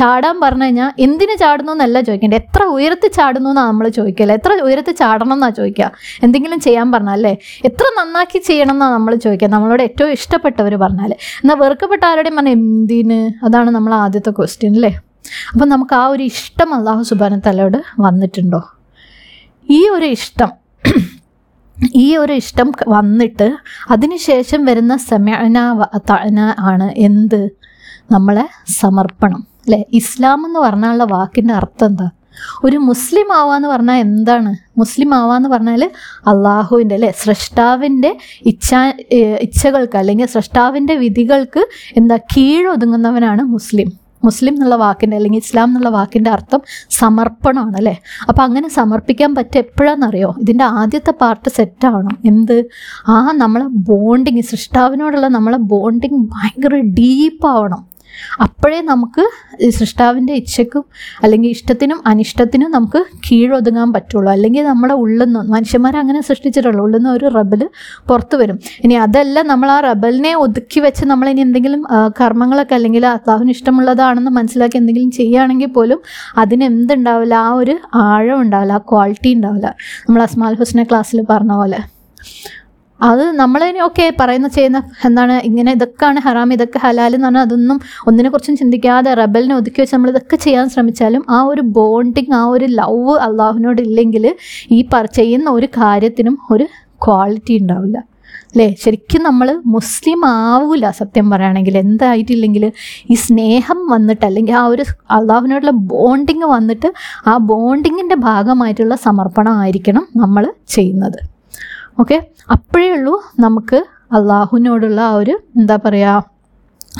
ചാടാൻ പറഞ്ഞു കഴിഞ്ഞാൽ എന്തിനു ചാടുന്നു എന്നല്ല ചോദിക്കേണ്ടത്, എത്ര ഉയരത്തിൽ ചാടുന്നു എന്നാണ് നമ്മൾ ചോദിക്കില്ല, എത്ര ഉയരത്തിൽ ചാടണം എന്നാണ് ചോദിക്കുക. എന്തെങ്കിലും ചെയ്യാൻ പറഞ്ഞാലേ എത്ര നന്നാക്കി ചെയ്യണം എന്നാണ് നമ്മൾ ചോദിക്കുക, നമ്മളോട് ഏറ്റവും ഇഷ്ടപ്പെട്ടവർ പറഞ്ഞാൽ. എന്നാൽ വെറുക്കപ്പെട്ട ആരുടെയും പറഞ്ഞാൽ എന്തിന്? അതാണ് നമ്മൾ ആദ്യത്തെ ക്വസ്റ്റ്യൻ അല്ലേ. അപ്പം നമുക്ക് ആ ഒരു ഇഷ്ടം അല്ലാഹു സുബ്ഹാനഹു തആലയോട് വന്നിട്ടുണ്ടോ? ഈ ഒരു ഇഷ്ടം ഈ ഒരു ഇഷ്ടം വന്നിട്ട് അതിനുശേഷം വരുന്ന സമഅന വ അതഅന ആണ് എന്ത്? നമ്മളെ സമർപ്പണം അല്ലേ. ഇസ്ലാം എന്ന് പറഞ്ഞാലുള്ള വാക്കിൻ്റെ അർത്ഥം എന്താ? ഒരു മുസ്ലിം ആവാന്ന് പറഞ്ഞാൽ എന്താണ്? മുസ്ലിം ആവാന്ന് പറഞ്ഞാൽ അള്ളാഹുവിൻ്റെ അല്ലേ, സ്രഷ്ടാവിൻ്റെ ഇച്ഛാ ഇച്ഛകൾക്ക് അല്ലെങ്കിൽ സ്രഷ്ടാവിൻ്റെ വിധികൾക്ക് എന്താ കീഴൊതുങ്ങുന്നവനാണ് മുസ്ലിം. മുസ്ലിം എന്നുള്ള വാക്കിൻ്റെ അല്ലെങ്കിൽ ഇസ്ലാം എന്നുള്ള വാക്കിൻ്റെ അർത്ഥം സമർപ്പണമാണ് അല്ലേ. അപ്പോൾ അങ്ങനെ സമർപ്പിക്കാൻ പറ്റുക എപ്പോഴാണെന്നറിയോ, ഇതിൻ്റെ ആദ്യത്തെ പാർട്ട് സെറ്റാവണം. എന്ത് ആ നമ്മളെ ബോണ്ടിങ്, സൃഷ്ടാവിനോടുള്ള നമ്മളെ ബോണ്ടിങ് ഭയങ്കര ഡീപ്പാവണം. അപ്പോഴേ നമുക്ക് സൃഷ്ടാവിൻ്റെ ഇച്ഛയ്ക്കും അല്ലെങ്കിൽ ഇഷ്ടത്തിനും അനിഷ്ടത്തിനും നമുക്ക് കീഴൊതുങ്ങാൻ പറ്റുള്ളൂ. അല്ലെങ്കിൽ നമ്മുടെ ഉള്ളുനിന്ന്, മനുഷ്യന്മാരെ അങ്ങനെ സൃഷ്ടിച്ചിട്ടുള്ളൂ, ഉള്ളുനിന്ന് ഒരു റബൽ പുറത്ത് വരും. ഇനി അതല്ല, നമ്മൾ ആ റബലിനെ ഒതുക്കി വെച്ച് നമ്മളിനി എന്തെങ്കിലും കർമ്മങ്ങളൊക്കെ അല്ലെങ്കിൽ അള്ളാഹുവിന് ഇഷ്ടമുള്ളതാണെന്ന് മനസ്സിലാക്കി എന്തെങ്കിലും ചെയ്യുകയാണെങ്കിൽ പോലും അതിനെന്തുണ്ടാവില്ല, ആ ഒരു ആഴം ഉണ്ടാവില്ല, ആ ക്വാളിറ്റി ഉണ്ടാവില്ല. നമ്മൾ അസ്മാൽ ഹുസ്ന ക്ലാസ്സിൽ പറഞ്ഞ പോലെ അത് നമ്മളതിന് ഓക്കെ പറയുന്ന ചെയ്യുന്ന എന്താണ് ഇങ്ങനെ ഇതൊക്കെയാണ് ഹറാം ഇതൊക്കെ ഹലാൽ എന്ന് പറഞ്ഞാൽ അതൊന്നും ഒന്നിനെക്കുറിച്ചും ചിന്തിക്കാതെ റബലിനെ ഒതുക്കി വെച്ച് നമ്മൾ ഇതൊക്കെ ചെയ്യാൻ ശ്രമിച്ചാലും ആ ഒരു ബോണ്ടിങ്, ആ ഒരു ലവ് അള്ളാഹുവിനോട് ഇല്ലെങ്കിൽ ഈ പറ ചെയ്യുന്ന ഒരു കാര്യത്തിനും ഒരു ക്വാളിറ്റി ഉണ്ടാവില്ല അല്ലേ. ശരിക്കും നമ്മൾ മുസ്ലിം ആവില്ല സത്യം പറയുകയാണെങ്കിൽ, എന്തായിട്ടില്ലെങ്കിൽ ഈ സ്നേഹം വന്നിട്ട് അല്ലെങ്കിൽ ആ ഒരു അള്ളാഹുവിനോടുള്ള ബോണ്ടിങ് വന്നിട്ട് ആ ബോണ്ടിങ്ങിൻ്റെ ഭാഗമായിട്ടുള്ള സമർപ്പണമായിരിക്കണം നമ്മൾ ചെയ്യുന്നത്. ഓക്കെ, അപ്പോഴേ ഉള്ളൂ നമുക്ക് അള്ളാഹുവിനോടുള്ള ആ ഒരു എന്താ പറയുക,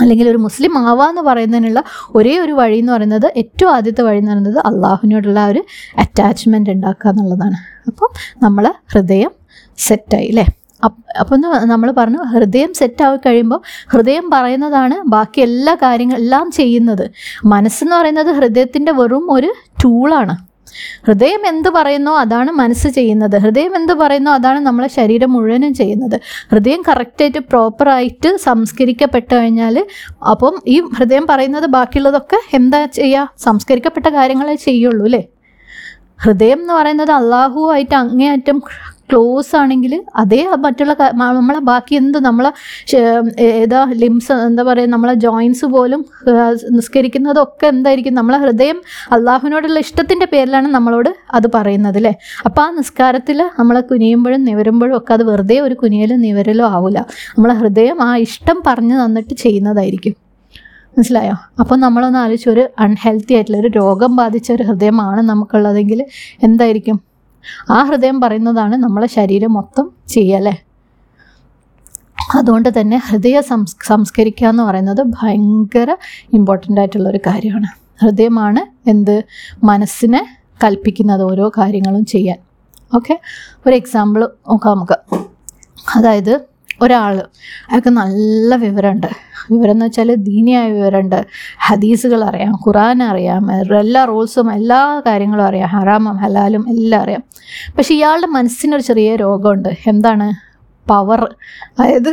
അല്ലെങ്കിൽ ഒരു മുസ്ലിം ആവാന്ന് പറയുന്നതിനുള്ള ഒരേ ഒരു വഴി എന്ന് പറയുന്നത്, ഏറ്റവും ആദ്യത്തെ വഴി എന്ന് പറയുന്നത് അള്ളാഹുവിനോടുള്ള ആ ഒരു അറ്റാച്ച്മെൻറ്റ് ഉണ്ടാക്കുക എന്നുള്ളതാണ്. അപ്പം നമ്മൾ ഹൃദയം സെറ്റായി അല്ലേ. അപ്പം നമ്മൾ പറഞ്ഞു, ഹൃദയം സെറ്റായി കഴിയുമ്പോൾ ഹൃദയം പറയുന്നതാണ് ബാക്കി എല്ലാ കാര്യങ്ങളെല്ലാം ചെയ്യുന്നത്. മനസ്സെന്ന് പറയുന്നത് ഹൃദയത്തിൻ്റെ വെറും ഒരു ടൂളാണ്. ഹൃദയം എന്ത് പറയുന്നോ അതാണ് മനസ്സ് ചെയ്യുന്നത്, ഹൃദയം എന്ത് പറയുന്നോ അതാണ് നമ്മളെ ശരീരം മുഴുവനും ചെയ്യുന്നത്. ഹൃദയം കറക്റ്റായിട്ട് പ്രോപ്പറായിട്ട് സംസ്കരിക്കപ്പെട്ട് കഴിഞ്ഞാൽ അപ്പം ഈ ഹൃദയം പറയുന്നത് ബാക്കിയുള്ളതൊക്കെ എന്താ ചെയ്യുക, സംസ്കരിക്കപ്പെട്ട കാര്യങ്ങളെ ചെയ്യുള്ളൂ അല്ലേ. ഹൃദയം എന്ന് പറയുന്നത് അള്ളാഹുവായിട്ട് അങ്ങേയറ്റം ക്ലോസ് ആണെങ്കിൽ അതേ മറ്റുള്ള നമ്മളെ ബാക്കി എന്ത് നമ്മളെ ഏതാ ലിംസ് എന്താ പറയുക നമ്മളെ ജോയിൻസ് പോലും നിസ്കരിക്കുന്നതൊക്കെ എന്തായിരിക്കും, നമ്മളെ ഹൃദയം അള്ളാഹുവിനോടുള്ള ഇഷ്ടത്തിൻ്റെ പേരിലാണ് നമ്മളോട് അത് പറയുന്നത് അല്ലേ. അപ്പോൾ ആ നിസ്കാരത്തിൽ നമ്മളെ കുനിയുമ്പോഴും നിവരുമ്പോഴും ഒക്കെ അത് വെറുതെ ഒരു കുനിയലും നിവരലോ ആവില്ല, നമ്മളെ ഹൃദയം ആ ഇഷ്ടം പറഞ്ഞു തന്നിട്ട് ചെയ്യുന്നതായിരിക്കും. മനസ്സിലായോ? അപ്പോൾ നമ്മളൊന്ന് ആലോചിച്ച്, ഒരു അൺഹെൽത്തി ആയിട്ടുള്ള ഒരു രോഗം ബാധിച്ച ഒരു ഹൃദയമാണ് നമുക്കുള്ളതെങ്കിൽ എന്തായിരിക്കും, ആ ഹൃദയം പറയുന്നതാണ് നമ്മളെ ശരീരം മൊത്തം ചെയ്യല്ലേ. അതുകൊണ്ട് തന്നെ ഹൃദയം സംസ് സംസ്കരിക്കുക എന്ന് പറയുന്നത് ഭയങ്കര ഇമ്പോർട്ടൻ്റ് ആയിട്ടുള്ളൊരു കാര്യമാണ്. ഹൃദയമാണ് എന്ത് മനസ്സിനെ കൽപ്പിക്കുന്നത് ഓരോ കാര്യങ്ങളും ചെയ്യാൻ. ഓക്കെ, ഒരു എക്സാമ്പിൾ നോക്കാം നമുക്ക്. അതായത് ഒരാൾ അയാൾക്ക് നല്ല വിവരമുണ്ട്, വിവരം എന്ന് വെച്ചാൽ ദീനിയായ വിവരമുണ്ട്, ഹദീസുകൾ അറിയാം, ഖുറാൻ അറിയാം, എല്ലാ റൂൾസും എല്ലാ കാര്യങ്ങളും അറിയാം, ഹറാമും ഹലാലും എല്ലാം അറിയാം. പക്ഷെ ഇയാളുടെ മനസ്സിനൊരു ചെറിയ രോഗമുണ്ട്. എന്താണ്? പവർ. അതായത്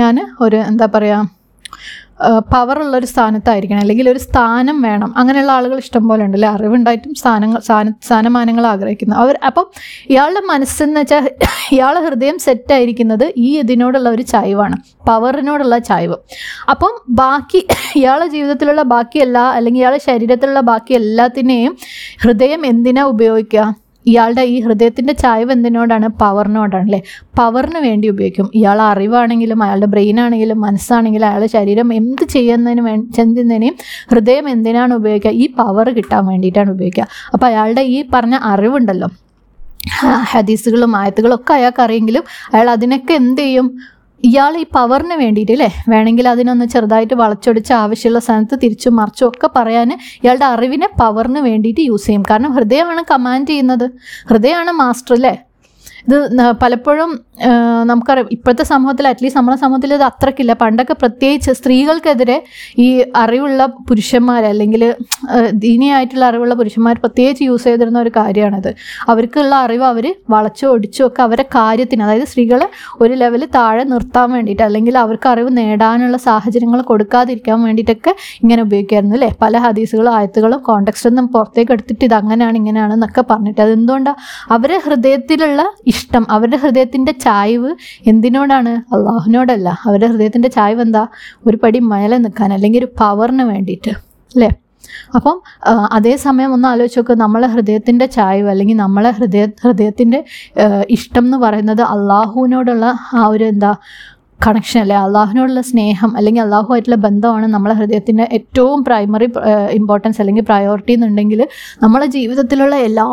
ഞാൻ ഒരു എന്താ പറയുക പവറുള്ളൊരു സ്ഥാനത്തായിരിക്കണം, അല്ലെങ്കിൽ ഒരു സ്ഥാനം വേണം. അങ്ങനെയുള്ള ആളുകൾ ഇഷ്ടംപോലെ ഉണ്ടല്ലേ, അറിവുണ്ടായിട്ടും സ്ഥാനങ്ങൾ സ്ഥാന സ്ഥാനമാനങ്ങൾ ആഗ്രഹിക്കുന്നു അവർ. അപ്പം ഇയാളുടെ മനസ്സെന്ന് വെച്ചാൽ ഇയാളുടെ ഹൃദയം സെറ്റായിരിക്കുന്നത് ഈ ഇതിനോടുള്ള ഒരു ചായ്വാണ്, പവറിനോടുള്ള ചായ്വ്. അപ്പം ബാക്കി ഇയാളുടെ ജീവിതത്തിലുള്ള ബാക്കി എല്ലാ അല്ലെങ്കിൽ ഇയാളുടെ ശരീരത്തിലുള്ള ബാക്കി എല്ലാത്തിനെയും ഹൃദയം എന്തിനാ ഉപയോഗിക്കുക? ഇയാളുടെ ഈ ഹൃദയത്തിൻ്റെ ചായ്വ് എന്തിനോടാണ്? പവറിനോടാണ് അല്ലേ. പവറിന് വേണ്ടി ഉപയോഗിക്കും. ഇയാൾ അറിവാണെങ്കിലും അയാളുടെ ബ്രെയിനാണെങ്കിലും മനസ്സാണെങ്കിലും അയാളുടെ ശരീരം എന്ത് ചെയ്യുന്നതിന് വേ ചെയ്യുന്നതിനെയും ഹൃദയം എന്തിനാണ് ഉപയോഗിക്കുക? ഈ പവർ കിട്ടാൻ വേണ്ടിയിട്ടാണ് ഉപയോഗിക്കുക. അപ്പോൾ അയാളുടെ ഈ പറഞ്ഞ അറിവുണ്ടല്ലോ, ഹദീസുകളും ആയത്തുകളും ഒക്കെ അയാൾക്ക് അറിയെങ്കിലും അയാൾ അതിനൊക്കെ എന്ത് ചെയ്യും? ഇയാൾ ഈ പവറിന് വേണ്ടിയിട്ട് അല്ലേ, വേണമെങ്കിൽ അതിനൊന്ന് ചെറുതായിട്ട് വളച്ചൊടിച്ച് ആവശ്യമുള്ള സ്ഥാനത്ത് തിരിച്ചും മറിച്ചും ഒക്കെ പറയാൻ ഇയാളുടെ അറിവിനെ പവറിന് വേണ്ടിയിട്ട് യൂസ് ചെയ്യും. കാരണം ഹൃദയമാണ് കമാൻഡ് ചെയ്യുന്നത്, ഹൃദയമാണ് മാസ്റ്റർ അല്ലേ. ഇത് പലപ്പോഴും നമുക്കറിയാം ഇപ്പോഴത്തെ സമൂഹത്തിൽ, അറ്റ്ലീസ്റ്റ് നമ്മുടെ സമൂഹത്തിൽ ഇത് അത്രക്കില്ല. പണ്ടൊക്കെ പ്രത്യേകിച്ച് സ്ത്രീകൾക്കെതിരെ ഈ അറിവുള്ള പുരുഷന്മാർ അല്ലെങ്കിൽ ദീനിയായിട്ടുള്ള അറിവുള്ള പുരുഷന്മാർ പ്രത്യേകിച്ച് യൂസ് ചെയ്തിരുന്ന ഒരു കാര്യമാണിത്. അവർക്കുള്ള അറിവ് അവർ വളച്ചോ ഒടിച്ചോ ഒക്കെ അവരെ കാര്യത്തിന്, അതായത് സ്ത്രീകളെ ഒരു ലെവൽ താഴെ നിർത്താൻ വേണ്ടിയിട്ട് അല്ലെങ്കിൽ അവർക്ക് അറിവ് നേടാനുള്ള സാഹചര്യങ്ങൾ കൊടുക്കാതിരിക്കാൻ വേണ്ടിയിട്ടൊക്കെ ഇങ്ങനെ ഉപയോഗിക്കായിരുന്നു അല്ലേ. പല ഹദീസുകളും ആയത്തുകളും കോണ്ടെക്സ്റ്റിൽ നിന്നും പുറത്തേക്ക് എടുത്തിട്ട് ഇത് അങ്ങനെയാണ് ഇങ്ങനെയാണെന്നൊക്കെ പറഞ്ഞിട്ട്. അതെന്തുകൊണ്ടാണ്? അവരുടെ ഹൃദയത്തിലുള്ള ഇഷ്ടം, അവരുടെ ഹൃദയത്തിൻ്റെ ചായ്വ് എന്തിനോടാണ്? അള്ളാഹുവിനോടല്ല. അവരുടെ ഹൃദയത്തിൻ്റെ ചായ്വ് എന്താ? ഒരു പടി മേലെ നിൽക്കാൻ അല്ലെങ്കിൽ ഒരു പവറിന് വേണ്ടിയിട്ട് അല്ലേ. അപ്പം അതേസമയം ഒന്ന് ആലോചിച്ച് നോക്കുക, നമ്മളെ ഹൃദയത്തിൻ്റെ ചായ്വ് അല്ലെങ്കിൽ നമ്മളെ ഹൃദയ ഹൃദയത്തിൻ്റെ ഇഷ്ടം എന്ന് പറയുന്നത് അള്ളാഹുവിനോടുള്ള ആ ഒരു എന്താ കണക്ഷൻ അല്ലെ, അള്ളാഹുവിനോടുള്ള സ്നേഹം അല്ലെങ്കിൽ അള്ളാഹുമായിട്ടുള്ള ബന്ധമാണ് നമ്മളെ ഹൃദയത്തിൻ്റെ ഏറ്റവും പ്രൈമറി ഇമ്പോർട്ടൻസ് അല്ലെങ്കിൽ പ്രയോറിറ്റി എന്നുണ്ടെങ്കിൽ നമ്മളെ ജീവിതത്തിലുള്ള എല്ലാ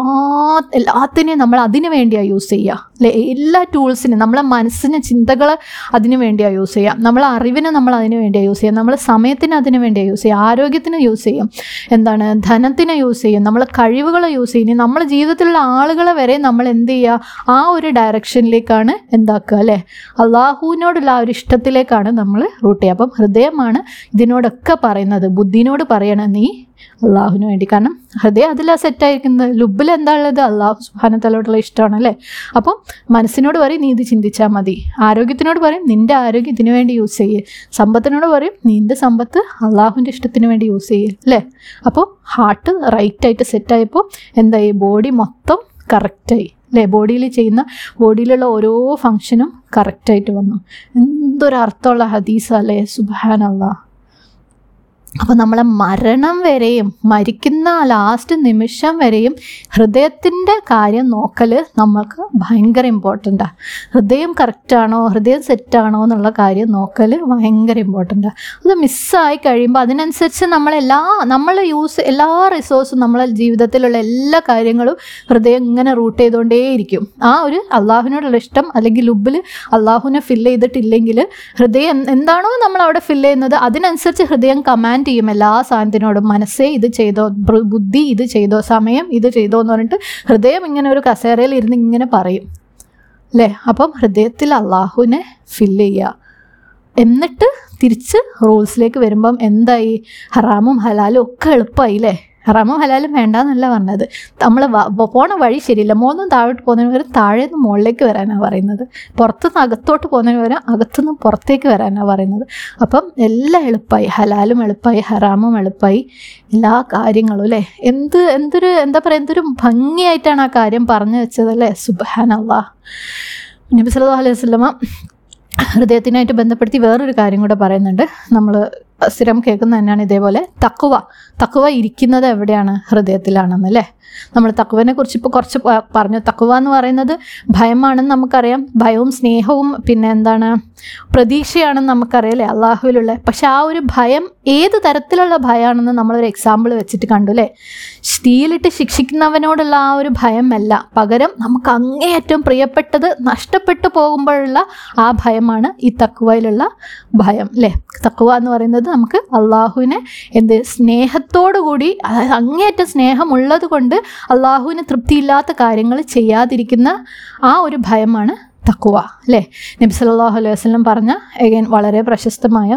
എല്ലാത്തിനെയും നമ്മൾ അതിനു വേണ്ടിയാണ് യൂസ് ചെയ്യുക അല്ലെ. എല്ലാ ടൂൾസിനും നമ്മളെ മനസ്സിനെ ചിന്തകളെ അതിനു വേണ്ടിയാണ് യൂസ് ചെയ്യുക, നമ്മളെ അറിവിനെ നമ്മൾ അതിനു വേണ്ടിയാണ് യൂസ് ചെയ്യുക, നമ്മളെ സമയത്തിന് അതിനു വേണ്ടിയാണ് യൂസ് ചെയ്യുക, ആരോഗ്യത്തിന് യൂസ് ചെയ്യും, എന്താണ് ധനത്തിനെ യൂസ് ചെയ്യും, നമ്മളെ കഴിവുകളെ യൂസ് ചെയ്യും, നമ്മളെ ജീവിതത്തിലുള്ള ആളുകളെ വരെ നമ്മൾ എന്ത് ചെയ്യുക ആ ഒരു ഡയറക്ഷനിലേക്കാണ് എന്താക്കുക അല്ലേ, അള്ളാഹുവിനോടുള്ള ആ ഒരു ഇഷ്ടത്തിലേക്കാണ് നമ്മൾ റൂട്ട് ചെയ്യുക. അപ്പം ഹൃദയമാണ് ഇതിനോടൊക്കെ പറയുന്നത്, ബുദ്ധിനോട് പറയണം നീ അള്ളാഹുവിന് വേണ്ടി, കാരണം ഹൃദയം അതിലാണ് സെറ്റായിരിക്കുന്നത്. ലുബിൽ എന്താ ഉള്ളത്, അള്ളാഹു സുബ്ഹാനഹു തആലയോടുള്ള ഇഷ്ടമാണ് അല്ലേ. അപ്പം മനസ്സിനോട് പറയും നീ ഇത് ചിന്തിച്ചാൽ മതി, ആരോഗ്യത്തിനോട് പറയും നിൻ്റെ ആരോഗ്യം ഇതിനു വേണ്ടി യൂസ് ചെയ്യ്, സമ്പത്തിനോട് പറയും നിൻ്റെ സമ്പത്ത് അള്ളാഹുവിൻ്റെ ഇഷ്ടത്തിന് വേണ്ടി യൂസ് ചെയ്യ് അല്ലേ. അപ്പോൾ ഹാർട്ട് റൈറ്റായിട്ട് സെറ്റായപ്പോൾ എന്തായി, ബോഡി മൊത്തം കറക്റ്റായി അല്ലേ, ബോഡിയിൽ ചെയ്യുന്ന ബോഡിയിലുള്ള ഓരോ ഫങ്ഷനും കറക്റ്റായിട്ട് വന്നു. എന്തൊരർത്ഥമുള്ള ഹദീസ അല്ലേ, സുബ്ഹാനല്ലാഹ്. അപ്പോൾ നമ്മളെ മരണം വരെയും മരിക്കുന്ന ലാസ്റ്റ് നിമിഷം വരെയും ഹൃദയത്തിൻ്റെ കാര്യം നോക്കൽ നമ്മൾക്ക് ഭയങ്കര ഇമ്പോർട്ടൻ്റാണ്. ഹൃദയം കറക്റ്റാണോ, ഹൃദയം സെറ്റാണോ എന്നുള്ള കാര്യം നോക്കൽ ഭയങ്കര ഇമ്പോർട്ടൻ്റാണ്. അത് മിസ്സായി കഴിയുമ്പോൾ അതിനനുസരിച്ച് നമ്മളെല്ലാ നമ്മളെ യൂസ് എല്ലാ റിസോഴ്സും നമ്മളെ ജീവിതത്തിലുള്ള എല്ലാ കാര്യങ്ങളും ഹൃദയം ഇങ്ങനെ റൂട്ട് ചെയ്തുകൊണ്ടേയിരിക്കും. ആ ഒരു അള്ളാഹുവിനോടുള്ള ഇഷ്ടം അല്ലെങ്കിൽ ലുബിൽ അള്ളാഹുവിനെ ഫില്ല് ചെയ്തിട്ടില്ലെങ്കിൽ ഹൃദയം എന്താണോ നമ്മളവിടെ ഫില്ല് ചെയ്യുന്നത് അതിനനുസരിച്ച് ഹൃദയം കമാൻഡ് ചെയ്യും എല്ലാ സാധനത്തിനോടും. മനസ്സേ ഇത് ചെയ്തോ, ബുദ്ധി ഇത് ചെയ്തോ, സമയം ഇത് ചെയ്തോ എന്ന് പറഞ്ഞിട്ട് ഹൃദയം ഇങ്ങനെ ഒരു കസേരയിൽ ഇരുന്ന് ഇങ്ങനെ പറയും അല്ലേ. അപ്പം ഹൃദയത്തിൽ അള്ളാഹുവിനെ ഫില്ല് ചെയ്യുക, എന്നിട്ട് തിരിച്ച് റൂൾസിലേക്ക് വരുമ്പം എന്തായി, ഹറാമും ഹലാലും ഒക്കെ എളുപ്പമായി അല്ലേ. ഹറാമും ഹലാലും വേണ്ടാന്നല്ല പറഞ്ഞത്, നമ്മൾ പോണ വഴി ശരിയില്ല, മുകളിൽ താഴോട്ട് പോകുന്നതിന് വരെ താഴെ നിന്ന് മുകളിലേക്ക് വരാനാണ് പറയുന്നത്, പുറത്തുനിന്ന് അകത്തോട്ട് പോകുന്നതിന് വരെ അകത്തുനിന്ന് പുറത്തേക്ക് വരാനാണ് പറയുന്നത്. അപ്പം എല്ലാം എളുപ്പമായി, ഹലാലും എളുപ്പമായി, ഹറാമും എളുപ്പമായി, എല്ലാ കാര്യങ്ങളും അല്ലേ. എന്ത് എന്തൊരു എന്താ പറയുക, എന്തൊരു ഭംഗിയായിട്ടാണ് ആ കാര്യം പറഞ്ഞു വെച്ചത് അല്ലേ, സുബ്ഹാനല്ലാഹ്. നബി സല്ലല്ലാഹു അലൈഹി വസല്ലമ ഹൃദയത്തിനായിട്ട് ബന്ധപ്പെടുത്തി വേറൊരു കാര്യം കൂടെ പറയുന്നുണ്ട്, നമ്മൾ സ്ഥിരം കേൾക്കുന്നത് തന്നെയാണ് ഇതേപോലെ, തഖ്വ തഖ്വ ഇരിക്കുന്നത് എവിടെയാണ്, ഹൃദയത്തിലാണെന്ന് അല്ലേ. നമ്മൾ തഖ്വനെ കുറിച്ച് ഇപ്പോൾ കുറച്ച് പറഞ്ഞു. തഖ്വ എന്ന് പറയുന്നത് ഭയമാണെന്ന് നമുക്കറിയാം, ഭയവും സ്നേഹവും പിന്നെ എന്താണ് പ്രതീക്ഷയാണെന്ന് നമുക്കറിയാം അല്ലേ അള്ളാഹുവിലുള്ള. പക്ഷെ ആ ഒരു ഭയം ഏത് തരത്തിലുള്ള ഭയമാണെന്ന് നമ്മളൊരു എക്സാമ്പിൾ വെച്ചിട്ട് കണ്ടു അല്ലേ. തീയിലിട്ട് ശിക്ഷിക്കുന്നവനോടുള്ള ആ ഒരു ഭയമല്ല, പകരം നമുക്ക് അങ്ങേയറ്റം പ്രിയപ്പെട്ടത് നഷ്ടപ്പെട്ടു പോകുമ്പോഴുള്ള ആ ഭയമാണ് ഈ തഖ്വയിലുള്ള ഭയം അല്ലേ. തഖ്വ എന്ന് പറയുന്നത് നമുക്ക് അള്ളാഹുവിനെ എന്ത് സ്നേഹത്തോടു കൂടി, അതായത് അങ്ങേയറ്റം സ്നേഹമുള്ളത് കൊണ്ട് അള്ളാഹുവിന് തൃപ്തിയില്ലാത്ത കാര്യങ്ങൾ ചെയ്യാതിരിക്കുന്ന ആ ഒരു ഭയമാണ് തഖ്വ അല്ലേ. നബി സല്ലല്ലാഹു അലൈഹി വസല്ലം പറഞ്ഞ എഗൈൻ വളരെ പ്രശസ്തമായ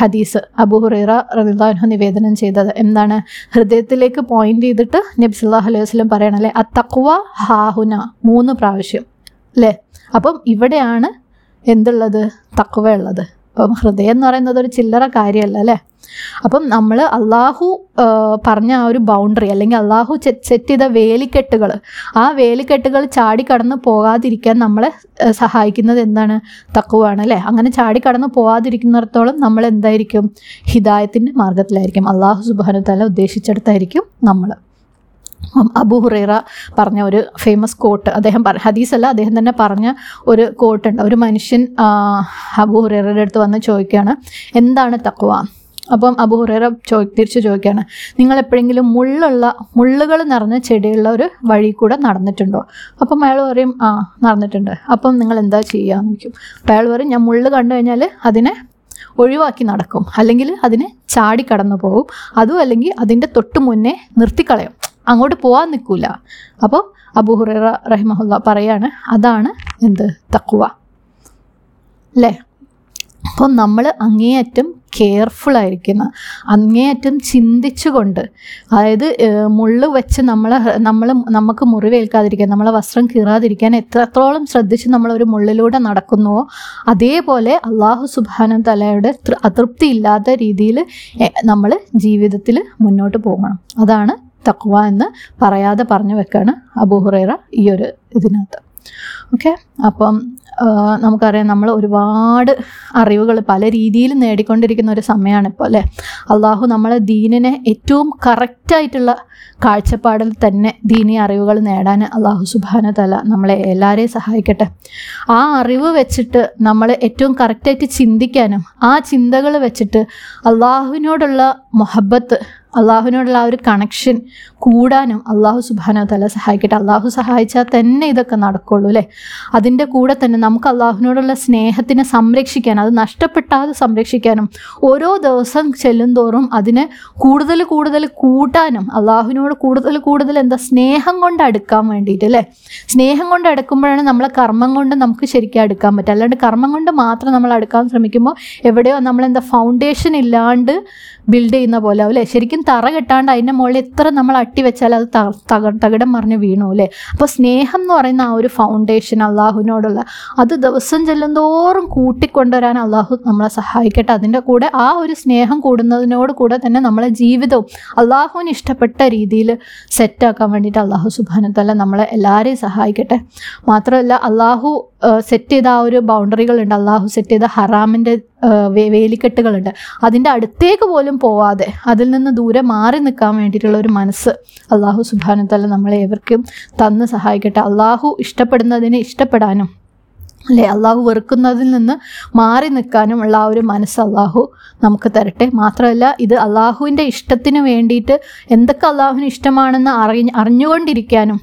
ഹദീസ്, അബൂ ഹുറൈറ റളിയല്ലാഹു അൻഹു നിവേദനം ചെയ്തത് എന്താണ്, ഹൃദയത്തിലേക്ക് പോയിന്റ് ചെയ്തിട്ട് നബി സല്ലല്ലാഹു അലൈഹി വസല്ലം പറയണല്ലേ, അത്തഖ്വ ഹാഹുന മൂന്ന് പ്രാവശ്യം അല്ലേ. അപ്പം ഇവിടെയാണ് എന്തുള്ളത്, തഖ്വ ഉള്ളത്. അപ്പം ഹൃദയം എന്ന് പറയുന്നത് ഒരു ചില്ലറ കാര്യമല്ല അല്ലേ. അപ്പം നമ്മൾ അള്ളാഹു പറഞ്ഞ ആ ഒരു ബൗണ്ടറി അല്ലെങ്കിൽ അള്ളാഹു സെറ്റ് ചെയ്ത വേലിക്കെട്ടുകൾ, ആ വേലിക്കെട്ടുകൾ ചാടിക്കടന്ന് പോകാതിരിക്കാൻ നമ്മളെ സഹായിക്കുന്നത് എന്താണ്, തഖ്വയാണ് അല്ലേ. അങ്ങനെ ചാടിക്കടന്ന് പോകാതിരിക്കുന്നിടത്തോളം നമ്മൾ എന്തായിരിക്കും, ഹിദായത്തിൻ്റെ മാർഗത്തിലായിരിക്കും, അള്ളാഹു സുബ്ഹാനഹു തആല ഉദ്ദേശിച്ചെടുത്തായിരിക്കും നമ്മൾ. അബൂ ഹുറൈറ പറഞ്ഞ ഒരു ഫേമസ് കോട്ട്, അദ്ദേഹം പറ ഹദീസല്ല അദ്ദേഹം തന്നെ പറഞ്ഞ ഒരു കോട്ടുണ്ട്. ഒരു മനുഷ്യൻ അബൂ ഹുറൈറയുടെ അടുത്ത് വന്ന് ചോദിക്കുകയാണ് എന്താണ് തഖ്വ. അപ്പം അബൂ ഹുറൈറ ചോദി തിരിച്ച് ചോദിക്കുകയാണ്, നിങ്ങൾ എപ്പോഴെങ്കിലും മുള്ളുള്ള മുള്ളുകൾ നിറഞ്ഞ ചെടിയുള്ള ഒരു വഴി കൂടെ നടന്നിട്ടുണ്ടോ. അപ്പം അയാൾ പറയും ആ നടന്നിട്ടുണ്ട്. അപ്പം നിങ്ങൾ എന്താ ചെയ്യാന്ന് ചോദിക്കും. അപ്പം അയാൾ പറയും ഞാൻ മുള്ളു കണ്ടു കഴിഞ്ഞാൽ അതിനെ ഒഴിവാക്കി നടക്കും, അല്ലെങ്കിൽ അതിനെ ചാടിക്കടന്നു പോകും, അതും അല്ലെങ്കിൽ അതിൻ്റെ തൊട്ട് മുന്നേ നിർത്തിക്കളയും, അങ്ങോട്ട് പോകാൻ നിൽക്കില്ല. അപ്പോൾ അബൂ ഹുറൈറ റഹിമഹുല്ലാ പറയാണ് അതാണ് എന്ത്, തഖ്വ അല്ലേ. അപ്പം നമ്മൾ അങ്ങേയറ്റം കെയർഫുള്ളായിരിക്കുന്ന, അങ്ങേയറ്റം ചിന്തിച്ചുകൊണ്ട്, അതായത് മുള്ളു വെച്ച് നമ്മൾ നമ്മൾ നമുക്ക് മുറിവേൽക്കാതിരിക്കാൻ, നമ്മളെ വസ്ത്രം കീറാതിരിക്കാൻ എത്രത്തോളം ശ്രദ്ധിച്ച് നമ്മളൊരു മുള്ളിലൂടെ നടക്കുന്നുവോ അതേപോലെ അള്ളാഹു സുബ്ഹാനഹു തആലയുടെ അതൃപ്തിയില്ലാത്ത രീതിയിൽ നമ്മൾ ജീവിതത്തിൽ മുന്നോട്ട് പോകണം. അതാണ് തഖ്വ എന്ന് പറയാതെ പറഞ്ഞു വെക്കാണ് അബൂ ഹുറൈറ ഈ ഒരു ഇതിനകത്ത്. ഓക്കെ. അപ്പം നമുക്കറിയാം, നമ്മൾ ഒരുപാട് അറിവുകൾ പല രീതിയിൽ നേടിക്കൊണ്ടിരിക്കുന്ന ഒരു സമയമാണിപ്പോൾ അല്ലേ. അള്ളാഹു നമ്മളെ ദീനിനെ ഏറ്റവും കറക്റ്റായിട്ടുള്ള കാഴ്ചപ്പാടിൽ തന്നെ ദീനി അറിവുകൾ നേടാൻ അള്ളാഹു സുബ്ഹാനഹു തആല നമ്മളെ എല്ലാവരെയും സഹായിക്കട്ടെ. ആ അറിവ് വെച്ചിട്ട് നമ്മൾ ഏറ്റവും കറക്റ്റായിട്ട് ചിന്തിക്കാനും ആ ചിന്തകൾ വെച്ചിട്ട് അള്ളാഹുവിനോടുള്ള മുഹബത്ത്, അള്ളാഹുവിനോടുള്ള ആ ഒരു കണക്ഷൻ കൂടാനും അള്ളാഹു സുബ്ഹാനഹു തആല സഹായിക്കട്ടെ. അള്ളാഹു സഹായിച്ചാൽ തന്നെ ഇതൊക്കെ നടക്കുകയുള്ളൂ അല്ലേ. അതിൻ്റെ കൂടെ തന്നെ നമുക്ക് അള്ളാഹുവിനോടുള്ള സ്നേഹത്തിനെ സംരക്ഷിക്കാൻ, അത് നഷ്ടപ്പെട്ടാതെ സംരക്ഷിക്കാനും, ഓരോ ദിവസം ചെല്ലുന്തോറും അതിനെ കൂടുതൽ കൂടുതൽ കൂട്ടാനും, അള്ളാഹുവിനോട് കൂടുതൽ കൂടുതൽ എന്താ സ്നേഹം കൊണ്ട് അടുക്കാൻ വേണ്ടിയിട്ട് അല്ലേ. സ്നേഹം കൊണ്ട് അടുക്കുമ്പോഴാണ് നമ്മളെ കർമ്മം കൊണ്ട് നമുക്ക് ശരിക്കും അടുക്കാൻ പറ്റുക. അല്ലാണ്ട് കർമ്മം കൊണ്ട് മാത്രം നമ്മൾ അടുക്കാൻ ശ്രമിക്കുമ്പോൾ എവിടെയോ നമ്മളെന്താ ഫൗണ്ടേഷൻ ഇല്ലാണ്ട് ബിൽഡ് ചെയ്യുന്ന പോലെ ആവും അല്ലേ. ശരിക്കും തറ കെട്ടാണ്ട് അതിൻ്റെ മുകളിൽ എത്ര നമ്മൾ അട്ടിവെച്ചാൽ അത് തക തകിടം മറിഞ്ഞ് വീണു അല്ലേ. അപ്പോൾ സ്നേഹം എന്ന് പറയുന്ന ആ ഒരു ഫൗണ്ടേഷൻ അള്ളാഹുവിനോടുള്ള അത് ദിവസം ചെല്ലുന്തോറും കൂട്ടിക്കൊണ്ടുവരാൻ അള്ളാഹു നമ്മളെ സഹായിക്കട്ടെ. അതിൻ്റെ കൂടെ ആ ഒരു സ്നേഹം കൂടുന്നതിനോട് കൂടെ തന്നെ നമ്മളെ ജീവിതവും അള്ളാഹുവിന് ഇഷ്ടപ്പെട്ട രീതിയിൽ സെറ്റാക്കാൻ വേണ്ടിയിട്ട് അള്ളാഹു സുബ്ഹാനഹു തആല നമ്മളെ എല്ലാവരെയും സഹായിക്കട്ടെ. മാത്രമല്ല അള്ളാഹു സെറ്റ് ചെയ്ത ആ ഒരു ബൗണ്ടറികളുണ്ട്, അള്ളാഹു സെറ്റ് ചെയ്ത ഹറാമിൻ്റെ വേലിക്കെട്ടുകളുണ്ട്, അതിൻ്റെ അടുത്തേക്ക് പോലും പോവാതെ അതിൽ നിന്ന് ദൂരെ മാറി നിൽക്കാൻ വേണ്ടിയിട്ടുള്ള ഒരു മനസ്സ് അള്ളാഹു സുബ്ഹാനഹു തആല നമ്മളെ ഏവർക്കും തന്ന് സഹായിക്കട്ടെ. അള്ളാഹു ഇഷ്ടപ്പെടുന്നതിനെ ഇഷ്ടപ്പെടാനും അല്ലേ, അള്ളാഹു വെറുക്കുന്നതിൽ നിന്ന് മാറി നിൽക്കാനും ഉള്ള ആ ഒരു മനസ്സ് അള്ളാഹു നമുക്ക് തരട്ടെ. മാത്രമല്ല ഇത് അള്ളാഹുവിൻ്റെ ഇഷ്ടത്തിന് വേണ്ടിയിട്ട് എന്തൊക്കെ അള്ളാഹുവിന് ഇഷ്ടമാണെന്ന് അറിഞ്ഞ് അറിഞ്ഞുകൊണ്ടിരിക്കാനും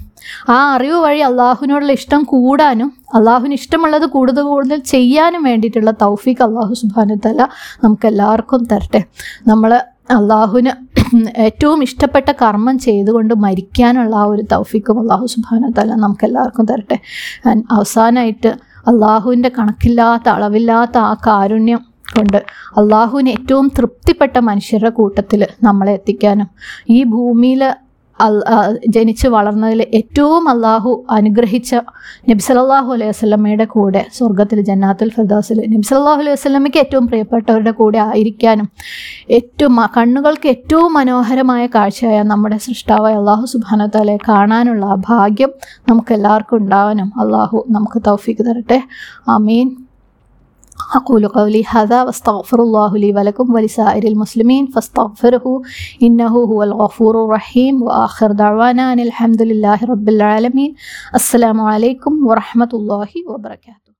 ആ അറിവ് വഴി അള്ളാഹുവിനോടുള്ള ഇഷ്ടം കൂടാനും അള്ളാഹുവിന് ഇഷ്ടമുള്ളത് കൂടുതൽ കൂടുതൽ ചെയ്യാനും വേണ്ടിയിട്ടുള്ള തൗഫീഖ് അള്ളാഹു സുബ്ഹാനഹു തആല നമുക്ക് എല്ലാവർക്കും തരട്ടെ. നമ്മൾ അള്ളാഹുവിന് ഏറ്റവും ഇഷ്ടപ്പെട്ട കർമ്മം ചെയ്തുകൊണ്ട് മരിക്കാനുള്ള ആ ഒരു തൗഫീഖും അള്ളാഹു സുബ്ഹാനഹു തആല നമുക്ക് എല്ലാവർക്കും തരട്ടെ. ആൻഡ് അവസാനമായിട്ട് അള്ളാഹുവിൻ്റെ കണക്കില്ലാത്ത അളവില്ലാത്ത ആ കാരുണ്യം കൊണ്ട് അള്ളാഹുവിന് ഏറ്റവും തൃപ്തിപ്പെട്ട മനുഷ്യരുടെ കൂട്ടത്തിൽ നമ്മളെ എത്തിക്കാനും, ഈ ഭൂമിയിൽ ജനിച്ച് വളർന്നതിൽ ഏറ്റവും അള്ളാഹു അനുഗ്രഹിച്ച നബി സല്ലല്ലാഹു അലൈഹി വസല്ലമയുടെ കൂടെ സ്വർഗത്തിൽ ജന്നാത്തുൽ ഫിർദൗസിൽ നബി സല്ലല്ലാഹു അലൈഹി വസല്ലമയ്ക്ക് ഏറ്റവും പ്രിയപ്പെട്ടവരുടെ കൂടെ ആയിരിക്കാനും, ഏറ്റവും കണ്ണുകൾക്ക് ഏറ്റവും മനോഹരമായ കാഴ്ചയായ നമ്മുടെ സൃഷ്ടാവായ അള്ളാഹു സുബ്ഹാനഹു തആലയെ കാണാനുള്ള ആ ഭാഗ്യം നമുക്കെല്ലാവർക്കും ഉണ്ടാവാനും അള്ളാഹു നമുക്ക് തൗഫീഖ് തരട്ടെ. ആമീൻ. أقول قولي هذا واستغفر الله لي ولكم ولسائر المسلمين فاستغفروه إنه هو الغفور الرحيم وآخر دعوانا أن الحمد لله رب العالمين. السلام عليكم ورحمة الله وبركاته.